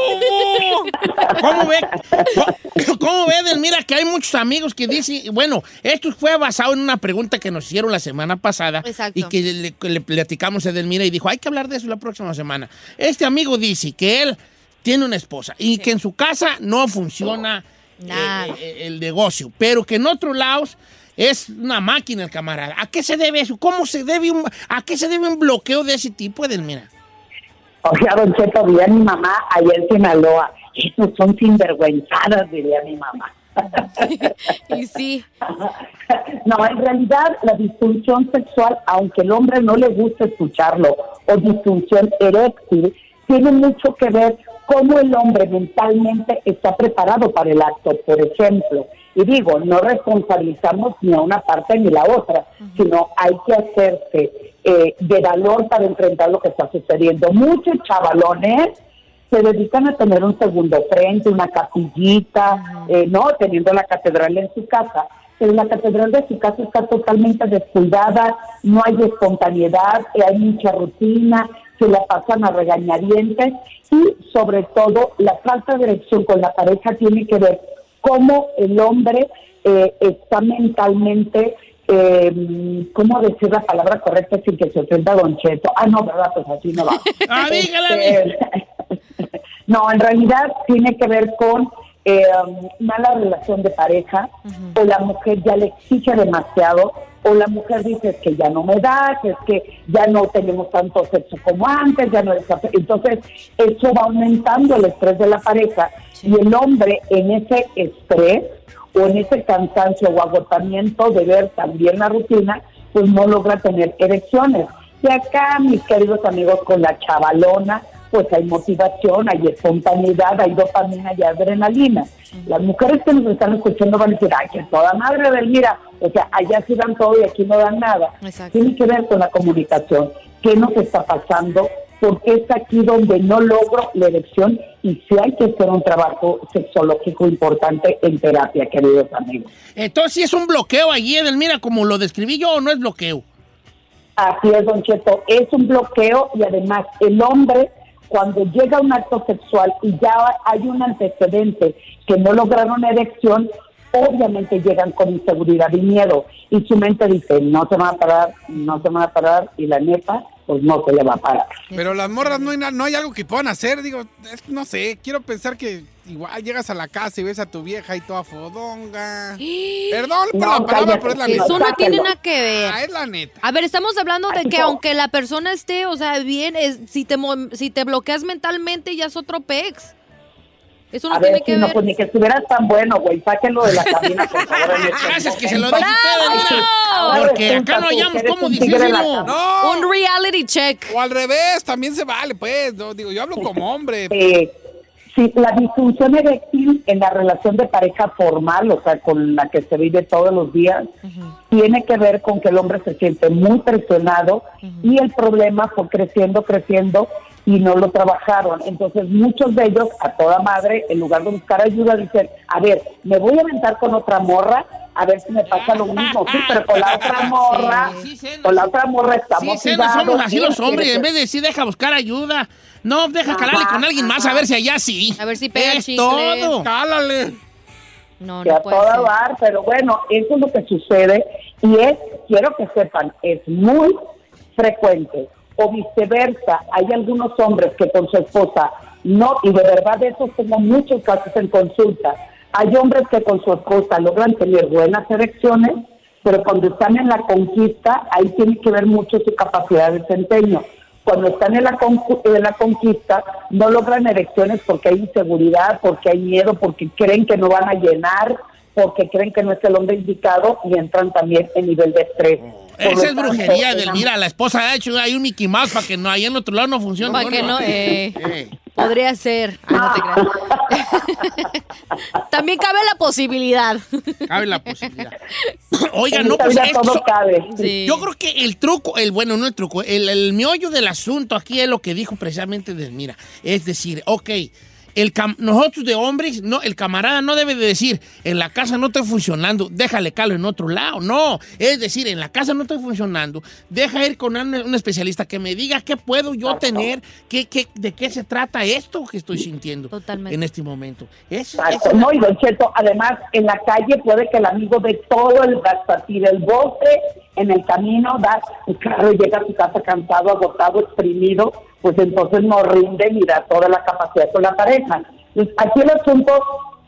ahí? ¿Cómo ve, Edelmira? Que hay muchos amigos que dicen... Bueno, esto fue basado en una pregunta que nos hicieron la semana pasada. Exacto. Y que le platicamos a Edelmira y dijo, hay que hablar de eso la próxima semana. Este amigo dice que él tiene una esposa y que en su casa no funciona el negocio, pero que en otros lados... Es una máquina el camarada. ¿A qué se debe eso? ¿Cómo se debe un bloqueo de ese tipo, Edelmira? O sea, Don Cheto, diría mi mamá allá en Sinaloa. Esos son sinvergüenzadas, diría mi mamá. Y sí. No, en realidad la disfunción sexual, aunque el hombre no le gusta escucharlo, o disfunción eréctil, tiene mucho que ver cómo el hombre mentalmente está preparado para el acto, por ejemplo. Y digo, no responsabilizamos ni a una parte ni la otra, sino hay que hacerse de valor para enfrentar lo que está sucediendo. Muchos chavalones se dedican a tener un segundo frente, una capillita, teniendo la catedral en su casa. Pero la catedral de su casa está totalmente descuidada, no hay espontaneidad, hay mucha rutina, se la pasan a regañadientes y sobre todo la falta de dirección con la pareja tiene que ver cómo el hombre está mentalmente, ¿cómo decir la palabra correcta sin que se ofenda Don Cheto? Ah, no, ¿verdad? Pues así no va. No, en realidad tiene que ver con mala relación de pareja, o la mujer ya le exige demasiado, o la mujer dice, es que ya no me das, es que ya no tenemos tanto sexo como antes, ya no eres... Entonces, eso va aumentando el estrés de la pareja, y el hombre en ese estrés, o en ese cansancio o agotamiento de ver también la rutina, pues no logra tener erecciones. Y acá, mis queridos amigos, con la chavalona, pues hay motivación, hay espontaneidad, hay dopamina y adrenalina. Las mujeres que nos están escuchando van a decir, ay, que toda madre del mira, o sea, allá sí dan todo y aquí no dan nada. Exacto. Tiene que ver con la comunicación. ¿Qué nos está pasando? ¿Por qué es aquí donde no logro la erección? Y sí hay que hacer un trabajo sexológico importante en terapia, queridos amigos. Entonces, ¿sí es un bloqueo allí, Edelmira, como lo describí yo, o no es bloqueo? Así es, Don Cheto. Es un bloqueo y además el hombre... Cuando llega un acto sexual y ya hay un antecedente que no lograron erección, obviamente llegan con inseguridad y miedo. Y su mente dice, no se me va a parar, no se me va a parar, y la neta, pues no se le va a parar. Pero las morras no hay algo que puedan hacer, digo, no sé, quiero pensar que igual llegas a la casa y ves a tu vieja y toda fodonga. Perdón por la palabra, pero es la neta. Eso no tiene nada que ver. Es la neta. A ver, estamos hablando de que aunque la persona esté, o sea, bien, si te bloqueas mentalmente ya es otro pex. Eso no a tiene ver, que ver. No, pues ni que estuvieras tan bueno, güey. Sáquenlo de la cabina, por favor. Gracias, que se lo dije ustedes, mira. Porque acá no hallamos cómo decirlo. No. Un reality check. O al revés, también se vale, pues. No, digo, yo hablo como hombre. Sí, la disfunción eréctil en la relación de pareja formal, o sea, con la que se vive todos los días, tiene que ver con que el hombre se siente muy presionado y el problema fue creciendo y no lo trabajaron. Entonces, muchos de ellos, a toda madre, en lugar de buscar ayuda, dicen, a ver, me voy a aventar con otra morra, a ver si me pasa lo mismo, sí, pero con la otra morra, con la otra morra estamos cuidados. Sí, no somos así los hombres, en vez de decir, deja buscar ayuda, no, deja calarle con alguien más, a ver si allá sí. A ver si pega el chicle. Todo, cálale. No, que no a puede toda ser. Bar, pero bueno, eso es lo que sucede y es, quiero que sepan, es muy frecuente. O viceversa, hay algunos hombres que con su esposa no, y de verdad de esos tengo muchos casos en consulta. Hay hombres que con su esposa logran tener buenas erecciones, pero cuando están en la conquista, ahí tiene que ver mucho su capacidad de desempeño. Cuando están en la conquista, no logran erecciones porque hay inseguridad, porque hay miedo, porque creen que no van a llenar, porque creen que no es el hombre indicado y entran también en nivel de estrés. Esa es brujería, Edelmira. La esposa ha hecho ahí un Mickey Mouse para que no, ahí en otro lado no funcione. Para que no, podría ser. Ay, no te creas. También cabe la posibilidad. Cabe la posibilidad. Oiga, no, pues esto, todo cabe. Sí. Yo creo que el truco, el meollo del asunto aquí es lo que dijo precisamente Edelmira. Es decir, nosotros de hombres, no, el camarada no debe de decir, en la casa no estoy funcionando, déjale calo en otro lado. No, es decir, en la casa no estoy funcionando, deja ir con un especialista que me diga qué puedo yo tener, de qué se trata esto que estoy sintiendo en este momento. Eso no, y Don Cheto, además, en la calle puede que el amigo ve todo el bastatir, el bote, en el camino, claro, llega a su casa cansado, agotado, exprimido, pues entonces no rinde ni da toda la capacidad con la pareja. Entonces, aquí el asunto,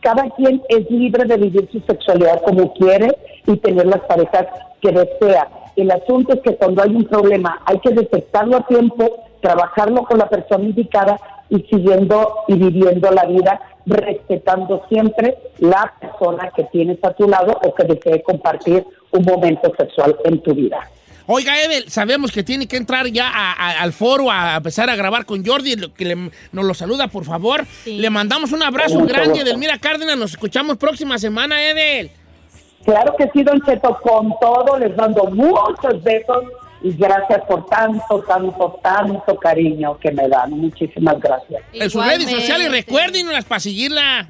cada quien es libre de vivir su sexualidad como quiere y tener las parejas que desea. El asunto es que cuando hay un problema hay que detectarlo a tiempo, trabajarlo con la persona indicada y siguiendo y viviendo la vida respetando siempre la persona que tienes a tu lado o que desee compartir un momento sexual en tu vida. Oiga, Evel, sabemos que tiene que entrar ya al foro a empezar a grabar con Jordi, que nos lo saluda, por favor. Sí. Le mandamos un abrazo grande, Edelmira Cárdenas. Nos escuchamos próxima semana, Evel. Claro que sí, Don Cheto, con todo. Les mando muchos besos y gracias por tanto cariño que me dan. Muchísimas gracias. Igualmente. En sus redes sociales, recuérdenos para seguirla.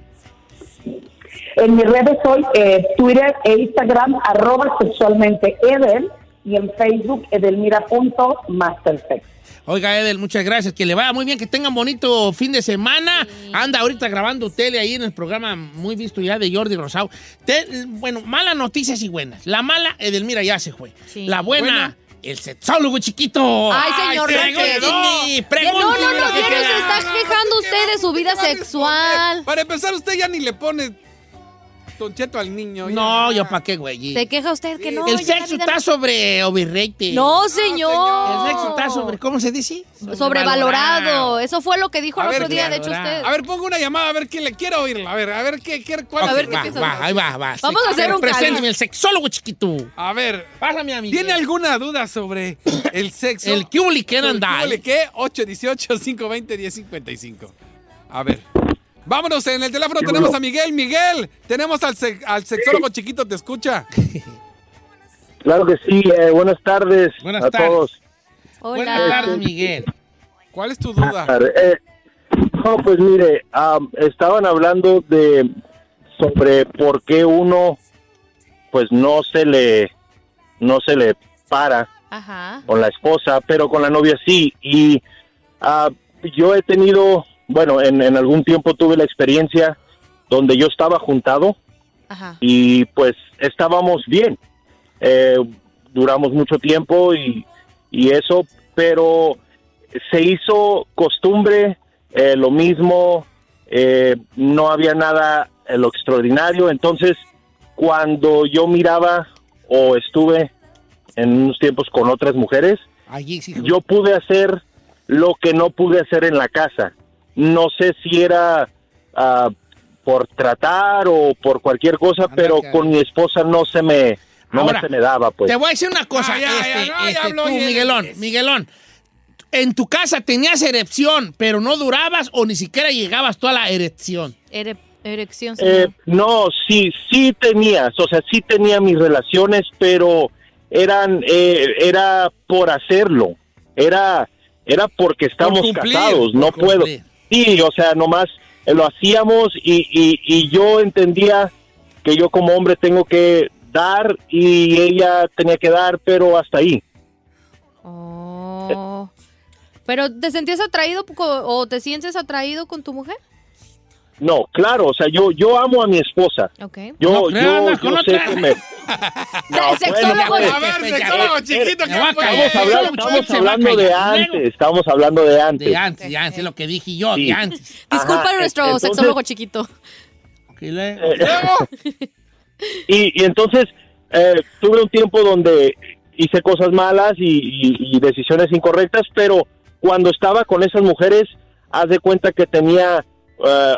En mis redes soy Twitter e Instagram, @sexualmenteedel. Y en Facebook, edelmira.mastersex. Oiga, Edel, muchas gracias. Que le vaya muy bien, que tengan bonito fin de semana. Sí. Anda ahorita grabando tele ahí en el programa muy visto ya de Jordi Rosado. Bueno, malas noticias y buenas. La mala, Edelmira ya se fue. Sí. La buena, el sexólogo chiquito. Ay, señor, no se está quejando usted de su vida sexual. Para empezar, usted ya ni le pone... Don Cheto al niño. No, yo para qué, güey. ¿Se queja usted que no? El sexo está sobre overrated. No, señor. El sexo está sobre, ¿cómo se dice? Sobrevalorado. Eso fue lo que dijo el otro día, de hecho, usted. A ver, pongo una llamada, a ver quién le quiere oírla. A ver qué quiere. A ver qué piensa. Va. Vamos a hacer un cambio. Presénteme el sexólogo chiquito. A ver. Pásame a mí. ¿Tiene alguna duda sobre el sexo? El que uliquen anda. ¿El que 818-520-1055. A ver. Vámonos, en el teléfono tenemos a Miguel. Miguel, tenemos al sexólogo chiquito, te escucha. Claro que sí, buenas tardes a todos. Hola. Buenas tardes, Miguel. ¿Cuál es tu duda? No, pues mire, estaban hablando sobre por qué uno pues no se le para con la esposa, pero con la novia sí. Y yo he tenido... Bueno, en algún tiempo tuve la experiencia donde yo estaba juntado y pues estábamos bien. Duramos mucho tiempo y eso, pero se hizo costumbre, lo mismo, no había nada lo extraordinario. Entonces, cuando yo miraba o estuve en unos tiempos con otras mujeres, allí sí, yo pude hacer lo que no pude hacer en la casa. No sé si era por tratar o por cualquier cosa, andate, pero con mi esposa no se me daba, pues. Te voy a decir una cosa, Miguelón. En tu casa tenías erección, pero no durabas o ni siquiera llegabas tú a la erección. Erección, señor. No, sí tenías, o sea, sí tenía mis relaciones, pero era por hacerlo, era porque estamos casados, no puedo. Sí, o sea, nomás lo hacíamos y yo entendía que yo como hombre tengo que dar y ella tenía que dar, pero hasta ahí. Oh. ¿Pero te sentías atraído o te sientes atraído con tu mujer? No, claro, o sea, yo amo a mi esposa. Okay. Yo sé que me... No, sexólogo, bueno, a ver, sexólogo chiquito. Estamos hablando de antes. De antes, es lo que dije yo, sí. De antes. Disculpa. Ajá, nuestro entonces, sexólogo chiquito. Y entonces tuve un tiempo donde hice cosas malas y decisiones incorrectas, pero cuando estaba con esas mujeres, haz de cuenta que tenía...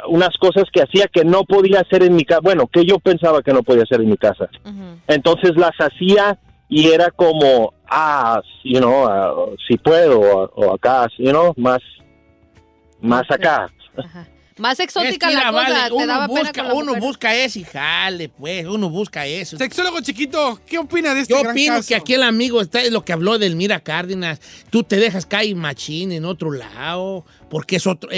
unas cosas que hacía que no podía hacer en mi casa, bueno, que yo pensaba que no podía hacer en mi casa. Uh-huh. Entonces las hacía y era como, you know, si puedo, o acá, you know, más acá. Ajá. Más exótica es que la cosa, vale. Te daba pena con la mujer. Uno busca eso y jale, pues, uno busca eso. Sexólogo chiquito, ¿qué opina de este gran caso? Yo opino que aquí el amigo, está lo que habló de Edelmira Cárdenas, tú te dejas caer machín en otro lado, porque es otro,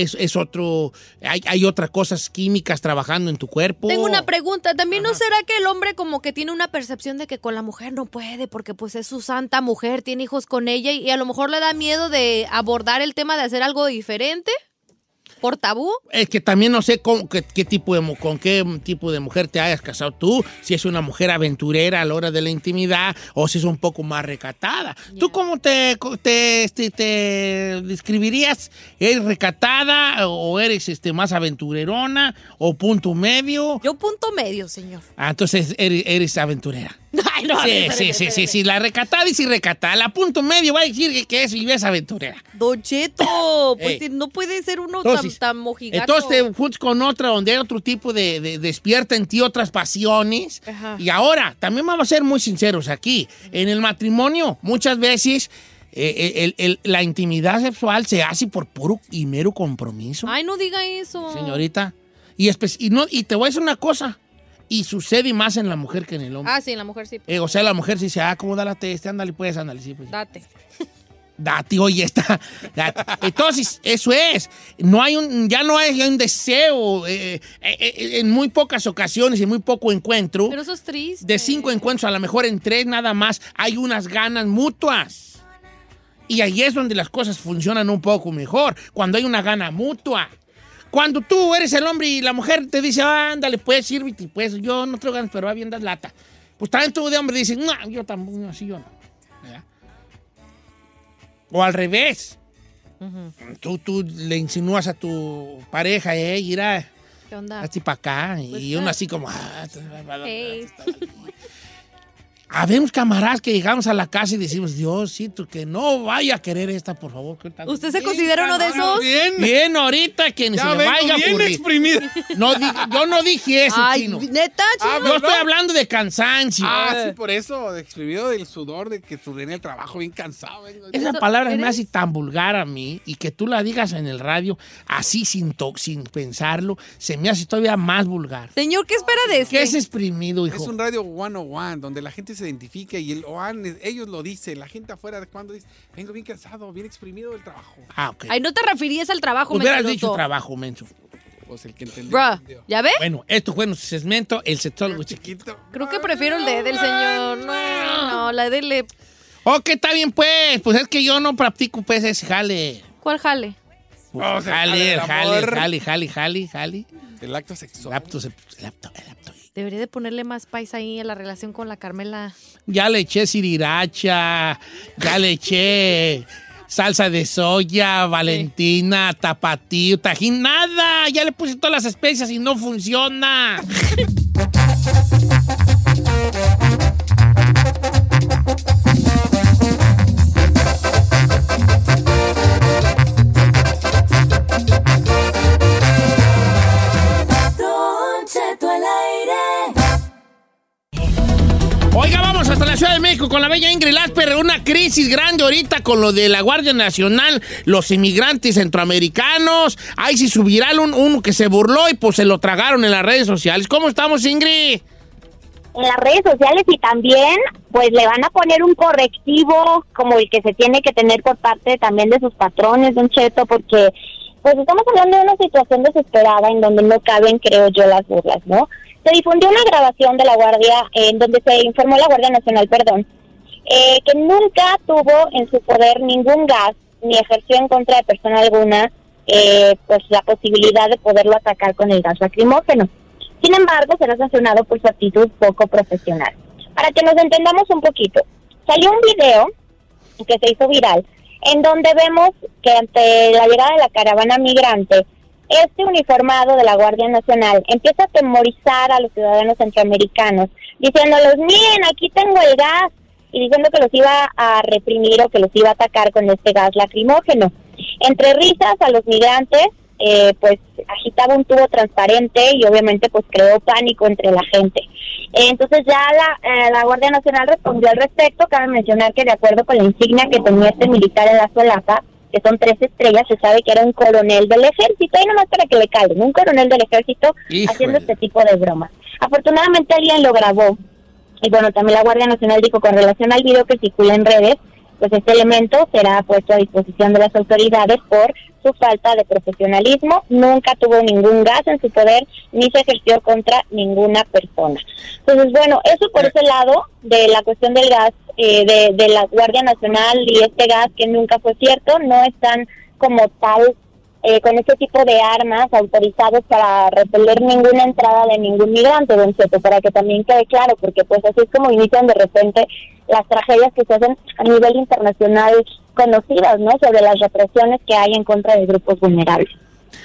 hay otras cosas químicas trabajando en tu cuerpo. Tengo una pregunta, ¿también no será que el hombre como que tiene una percepción de que con la mujer no puede, porque pues es su santa mujer, tiene hijos con ella y a lo mejor le da miedo de abordar el tema de hacer algo diferente? ¿Por tabú? Es que también no sé con qué tipo de mujer te hayas casado tú, si es una mujer aventurera a la hora de la intimidad o si es un poco más recatada. Yeah. ¿Tú cómo te describirías? ¿Eres recatada o eres más aventurerona o punto medio? Yo punto medio, señor. Ah, entonces eres aventurera. Ay, no, sí, la recatada y si recatada, la punto medio va a decir que es viveza aventurera. Don Cheto, pues no puede ser uno tan mojigato. Entonces te juntas con otra donde hay otro tipo de despierta en ti otras pasiones. Ajá. Y ahora, también vamos a ser muy sinceros aquí, en el matrimonio muchas veces... la intimidad sexual se hace por puro y mero compromiso. Ay, no diga eso. Señorita, y te voy a decir una cosa. Y sucede más en la mujer que en el hombre. Ah, sí, en la mujer sí. O sea, la mujer sí dice, ¿cómo da la testa? Ándale, sí, pues. Date. Date, oye, está. Date. Entonces, eso es. Ya no hay un deseo. En muy pocas ocasiones, en muy poco encuentro. Pero eso es triste. De 5 encuentros, a lo mejor en 3 nada más, hay unas ganas mutuas. Y ahí es donde las cosas funcionan un poco mejor. Cuando hay una gana mutua. Cuando tú eres el hombre y la mujer te dice, ándale, pues, sírvete, pues, yo no traigo ganas, pero va bien das lata. Pues también tú de hombre dices, no, yo tampoco, no, así yo no. ¿Verdad? O al revés. Uh-huh. Tú le insinúas a tu pareja, irá, ¿qué onda? Así para acá, pues y uno así como, hey. Habemos camaradas que llegamos a la casa y decimos, Diosito, que no vaya a querer esta, por favor. ¿Usted se considera uno de esos? Bien, ahorita que ni se me vaya a ocurrir. No, yo no dije eso, Chino. ¿Neta, Chino? Yo estoy hablando de cansancio. Sí, por eso, exprimido del sudor, de que tú vienes al trabajo bien cansado. Esa palabra me hace tan vulgar a mí y que tú la digas en el radio así sin pensarlo, se me hace todavía más vulgar. Señor, ¿qué espera de eso? ¿Qué es exprimido, hijo? Es un radio 101 donde la gente se identifica y ellos lo dicen, la gente afuera de cuando dice, vengo bien cansado, bien exprimido del trabajo. Okay. Ay, no te referías al trabajo, menso. Hubieras dicho trabajo, menso. Pues el que entendió. Bro, ¿ya ves? Bueno, esto fue nuestro segmento, el sexólogo chiquito. Creo que prefiero el del señor. No, la de le... Ok, está bien, pues es que yo no practico, pues, ese jale. ¿Cuál jale? Pues, jale. El acto sexual. El acto. Debería de ponerle más paisa ahí en la relación con la Carmela. Ya le eché siriracha, ya le eché salsa de soya, valentina, tapatío, tajín, nada. Ya le puse todas las especias y no funciona. México con la bella Ingrid Lesper. Una crisis grande ahorita con lo de la Guardia Nacional, los inmigrantes centroamericanos. Ahí sí subirá uno que se burló y pues se lo tragaron en las redes sociales. ¿Cómo estamos, Ingrid? En las redes sociales y también pues le van a poner un correctivo como el que se tiene que tener por parte también de sus patrones, Don Cheto, porque pues estamos hablando de una situación desesperada en donde no caben, creo yo, las burlas, ¿no? Se difundió una grabación de la Guardia, en donde se informó la Guardia Nacional, que nunca tuvo en su poder ningún gas, ni ejerció en contra de persona alguna, pues la posibilidad de poderlo atacar con el gas lacrimógeno. Sin embargo, será sancionado por su actitud poco profesional. Para que nos entendamos un poquito, salió un video que se hizo viral, en donde vemos que ante la llegada de la caravana migrante, este uniformado de la Guardia Nacional empieza a atemorizar a los ciudadanos centroamericanos, diciéndoles, miren, aquí tengo el gas, y diciendo que los iba a reprimir o que los iba a atacar con este gas lacrimógeno. Entre risas a los migrantes, pues agitaba un tubo transparente y obviamente pues creó pánico entre la gente. Entonces ya la Guardia Nacional respondió al respecto. Cabe mencionar que de acuerdo con la insignia que tenía este militar en la solapa, que son 3 estrellas, se sabe que era un coronel del ejército, y nomás para que le calden, un coronel del ejército. Híjole. Haciendo este tipo de bromas. Afortunadamente alguien lo grabó, y bueno, también la Guardia Nacional dijo con relación al video que circula en redes, pues este elemento será puesto a disposición de las autoridades por su falta de profesionalismo, nunca tuvo ningún gas en su poder, ni se ejerció contra ninguna persona. Entonces, bueno, eso por ese lado de la cuestión del gas, de la Guardia Nacional y este gas que nunca fue cierto, no están como tal con este tipo de armas autorizados para repeler ninguna entrada de ningún migrante, Don Cheto, para que también quede claro, porque pues así es como inician de repente las tragedias que se hacen a nivel internacional conocidas, ¿no? Sobre las represiones que hay en contra de grupos vulnerables.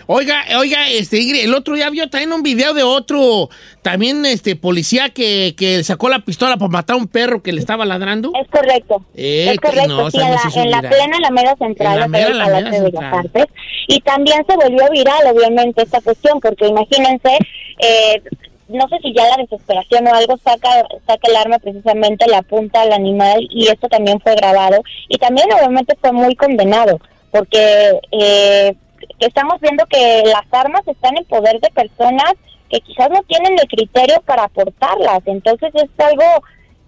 Oiga, Ingrid, el otro día vio también un video de otro, también policía que sacó la pistola para matar a un perro que le estaba ladrando. Es correcto, no, sí, en la plena Alameda Central, en la Alameda Central. De Bellas Artes, y también se volvió viral, obviamente, esta cuestión, porque imagínense, no sé si ya la desesperación o algo saca el arma, precisamente le apunta al animal, y esto también fue grabado, y también obviamente fue muy condenado, porque estamos viendo que las armas están en poder de personas que quizás no tienen el criterio para aportarlas. Entonces es algo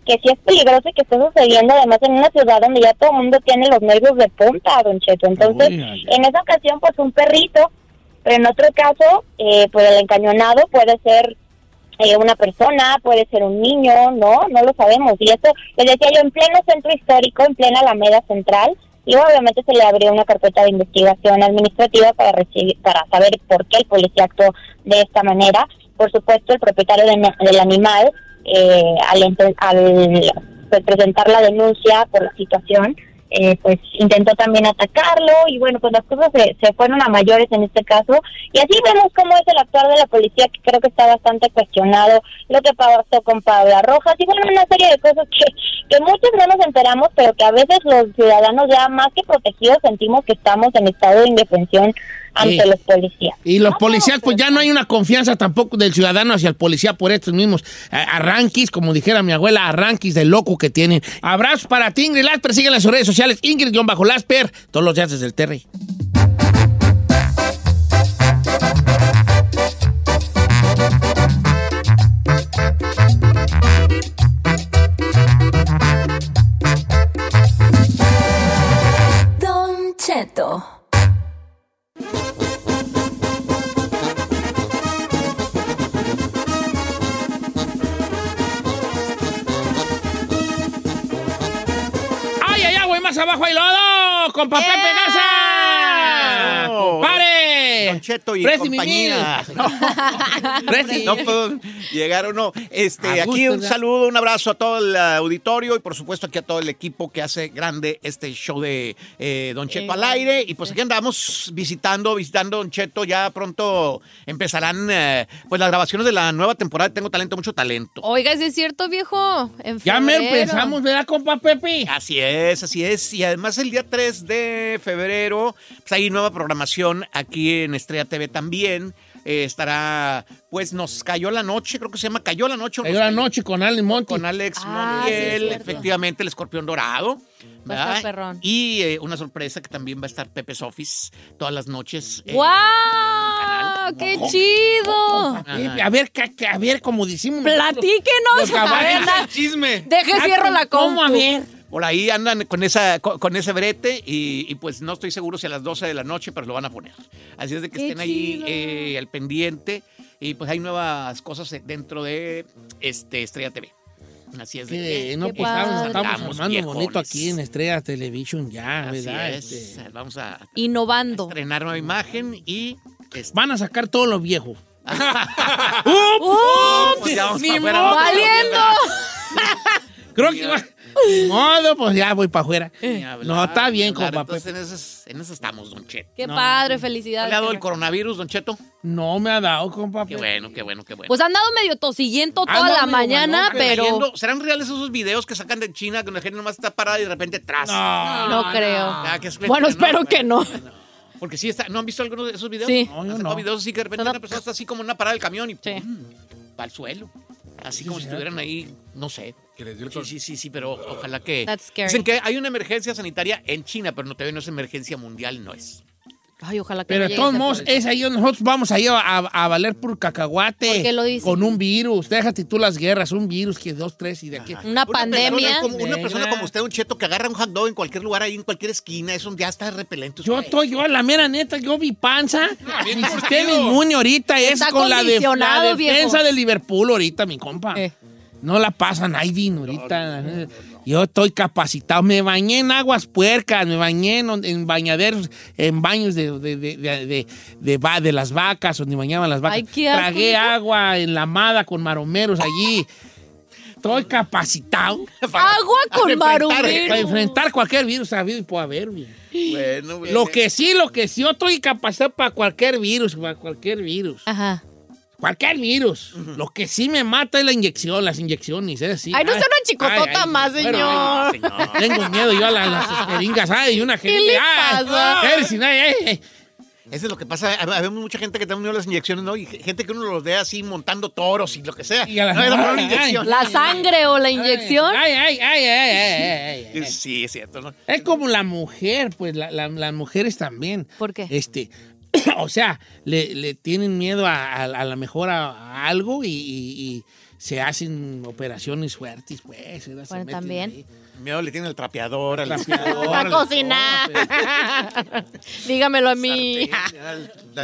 que sí es peligroso y que está sucediendo además en una ciudad donde ya todo el mundo tiene los nervios de punta, Don Cheto. Entonces, en esa ocasión, pues un perrito, pero en otro caso, pues el encañonado puede ser una persona, puede ser un niño, no lo sabemos. Y esto, les decía yo, en pleno centro histórico, en plena Alameda Central, y obviamente se le abrió una carpeta de investigación administrativa para saber por qué el policía actuó de esta manera. Por supuesto, el propietario del animal, al presentar la denuncia por la situación, pues intentó también atacarlo, y bueno, pues las cosas se fueron a mayores en este caso, y así vemos cómo es el actuar de la policía, que creo que está bastante cuestionado, lo que pasó con Paula Rojas, y bueno, una serie de cosas que muchos no nos enteramos, pero que a veces los ciudadanos ya más que protegidos sentimos que estamos en estado de indefensión ante los policías. Y los policías, pues ya no hay una confianza tampoco del ciudadano hacia el policía por estos mismos arranquis, como dijera mi abuela, arranquis de loco que tienen. Abrazos para ti, Ingrid Lesper. Síguenla en sus redes sociales, Ingrid-Lesper, todos los días desde el Terry. Don Cheto. Abajo hay lodo, con papel pegaza. No. ¡Pare! Don Cheto y Prezi compañía. No puedo llegar uno. Aquí un saludo, un abrazo a todo el auditorio y por supuesto aquí a todo el equipo que hace grande este show de Don Cheto al aire. Y pues aquí andamos visitando Don Cheto. Ya pronto empezarán pues las grabaciones de la nueva temporada de Tengo Talento, Mucho Talento. Oiga, ¿sí es cierto, viejo? Ya me empezamos, ¿verdad, compa Pepe? Así es. Y además el día 3 de febrero pues hay nueva programación aquí en Estrella TV también. estará, pues nos cayó la noche, creo que se llama Cayó la noche. Cayó la noche con Alex Montiel. Con Alex Montiel, sí, efectivamente, el escorpión dorado. ¿Verdad? Perrón. Y una sorpresa que también va a estar Pepe Sofis todas las noches. ¡Guau! ¡Qué chido! A ver, como decimos. ¡Platíquenos! A ver, chisme. Deje cierro la compu. A ver. Por ahí andan con ese brete y pues no estoy seguro si a las 12 de la noche, pero lo van a poner. Así es de que qué estén chido. Ahí al pendiente y pues hay nuevas cosas dentro de Estrella TV. Así es. Estamos armando bonito aquí en Estrella Televisión ya, así ¿verdad? Vamos a innovando. A estrenar nueva imagen y van a sacar todo lo viejo. Pues ¡valiendo! Creo que va. Modo, pues ya voy para afuera. No, está bien, compa. Entonces en eso estamos, Don Cheto. Qué padre, felicidades. ¿Le ha dado el coronavirus, Don Cheto? No me ha dado, compa. Qué bueno. Pues han dado medio tosillento toda la mañana, pero... ¿Serán reales esos videos que sacan de China que la gente nomás está parada y de repente atrás? No creo. Bueno, espero que no. Porque sí está... ¿No han visto algunos de esos videos? Sí. No, yo no. Videos así que de repente una persona está así como en una parada del camión y... Sí. Va al suelo. Así como si estuvieran ahí, no sé. Sí, pero ojalá que... Dicen que hay una emergencia sanitaria en China, pero todavía no es emergencia mundial, no es. Ay, ojalá que pero de todos modos, es ahí donde nosotros vamos ahí a valer por cacahuate. ¿Qué lo dicen? Con un virus. Déjate tú las guerras, un virus que 2, 3 y de aquí. Una pandemia. Una persona como usted, un cheto, que agarra un hot dog en cualquier lugar, ahí en cualquier esquina, eso ya está repelente. Yo, a la mera neta, yo vi panza. Mi sistema inmune ahorita es con la defensa de Liverpool ahorita, mi compa. No la pasan, hay vino ahorita. No. Yo estoy capacitado. Me bañé en aguas puercas, me bañé en bañaderos, en baños de las vacas, donde bañaban las vacas. Ay, tragué agua en la Amada con maromeros allí. Estoy capacitado. Agua con maromeros. Para enfrentar cualquier virus sabido y puede haber. Bueno. Lo que sí, yo estoy capacitado para cualquier virus, Ajá. Cualquier virus. Uh-huh. Lo que sí me mata es la inyección, las inyecciones, es así. Ay, no sea una chicotota más, señor. Bueno, señor. Tengo miedo yo a las jeringas, ay, una jeringa. Eso es lo que pasa. Habemos mucha gente que tiene miedo a las inyecciones, ¿no? Y gente que uno los ve así montando toros y lo que sea. Y a la sangre o la inyección. Ay. Sí, es cierto, ¿no? Es como la mujer, pues, las mujeres también. ¿Por qué? O sea, le tienen miedo a la mejor a algo y se hacen operaciones fuertes, pues. Bueno, también. Ahí. Miedo le tienen al trapeador, a cocinar. Dígamelo a mí.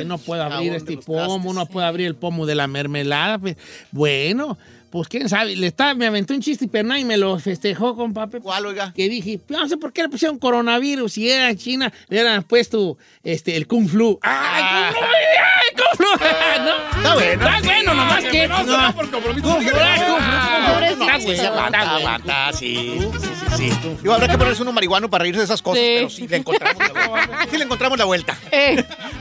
No puedo abrir este pomo, no puedo abrir el pomo de la mermelada. Pues. Bueno, pues quién sabe. Me aventó un chiste y me lo festejó con papi. ¿Cuál, oiga? Que dije, no sé por qué le pusieron coronavirus. Si era en China, le hubieran puesto el Kung Flu. ¡Ay, Kung Flu! No, está bueno. Está bueno, nomás que... No, será por compromiso. Kung Flu, Kung Flu. Aguanta, sí. Yo habrá que ponerse uno marihuano para reírse de esas cosas, pero sí le encontramos la vuelta.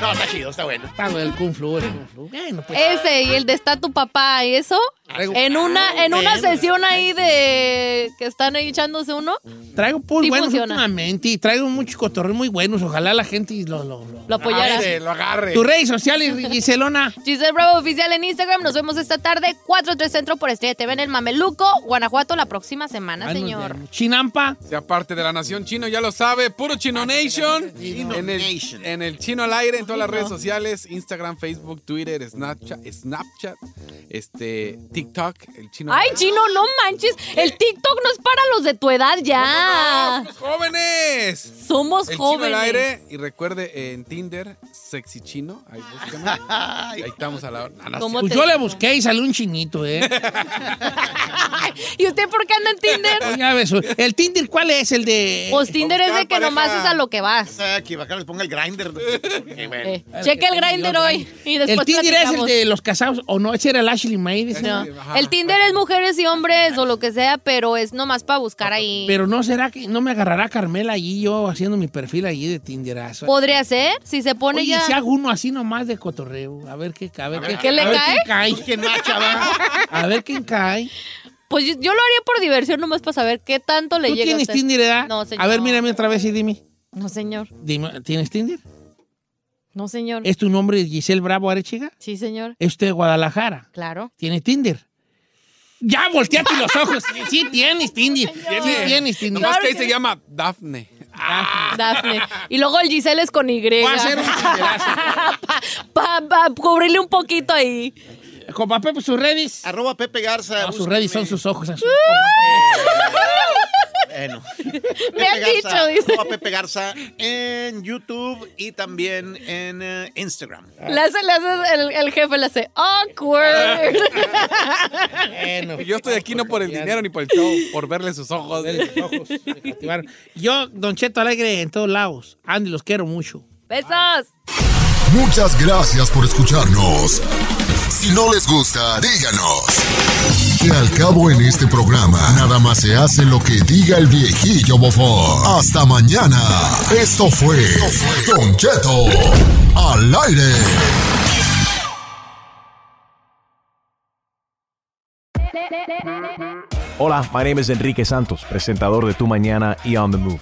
No, está chido, está bueno. Está bueno, el Kung Flu, Bueno, pues. Ese y el de Está tu papá, ¿y eso? En una sesión ahí de que están ahí echándose uno. Traigo muy buenos últimamente y traigo muchos cotorreos muy buenos. Ojalá la gente lo apoyara. Lo agarre. Tu redes sociales, Giselona. Giselle Bravo Oficial en Instagram. Nos vemos esta tarde, 4-3 Centro por Estrella TV en el Mameluco, Guanajuato, la próxima semana, señor. Chinampa. Sea parte de la nación chino, ya lo sabe. Puro Chino Nation. En el Chino al Aire, en todas las redes sociales: Instagram, Facebook, Twitter, Snapchat, TikTok, el Chino. Ay, Chino, no manches. El TikTok no es para los de tu edad ya. No, somos jóvenes. El jóvenes. Chino al Aire. Y recuerde, en Tinder, Sexy Chino. Ahí búsquenme. Ahí estamos a la hora. Pues yo le busqué y salió un chinito, ¿Y usted por qué anda en Tinder? Ya ves, ¿el Tinder cuál es? El de... Pues Tinder es de que nomás es a lo que vas. Que acá les ponga el Grindr. Cheque el Grindr hoy. Y después el Tinder es el de los casados, o no, ese era el Ashley Madison. No. El Tinder es mujeres y hombres o lo que sea, pero es nomás para buscar ahí. Pero no será que no me agarrará Carmela allí yo haciendo mi perfil allí de Tinderazo. Podría ser, si se pone. Oye, ya. Y si hago uno así nomás de cotorreo, a ver qué cabe. ¿Y qué le cae? A ver quién cae. Pues yo lo haría por diversión, nomás para saber qué tanto le llega a usted. ¿Tú tienes Tinder, edad? No, señor. A ver, mírame otra vez y dime. No, señor. Dime, ¿tienes Tinder? No, señor. ¿Es tu nombre Giselle Bravo Arechiga? Sí, señor. ¿Es usted de Guadalajara? Claro. ¿Tiene Tinder? ¡Ya, volteate los ojos! Sí, tienes Tinder. No, sí, tienes Tinder. Nomás que ahí se llama Dafne. Dafne. Y luego el Giselle es con Y. Va a ser un tinderazo. Para cubrirle un poquito ahí. Compa Pepe, sus redes. @ Pepe Garza. No, sus redes son sus ojos. Bueno. Me han dicho, dice. Arroba Pepe Garza en YouTube y también en Instagram. Le hace el jefe, le hace awkward. Bueno, yo estoy aquí no por el dinero ni por el show, por verle sus ojos. Yo, Don Cheto Alegre, en todos lados. Andy, los quiero mucho. ¡Besos! Muchas gracias por escucharnos. Si no les gusta, díganos. Que al cabo en este programa, nada más se hace lo que diga el viejillo bofón. Hasta mañana. Esto fue Don Cheto al aire. Hola, my name is Enrique Santos, presentador de Tu Mañana y On The Move.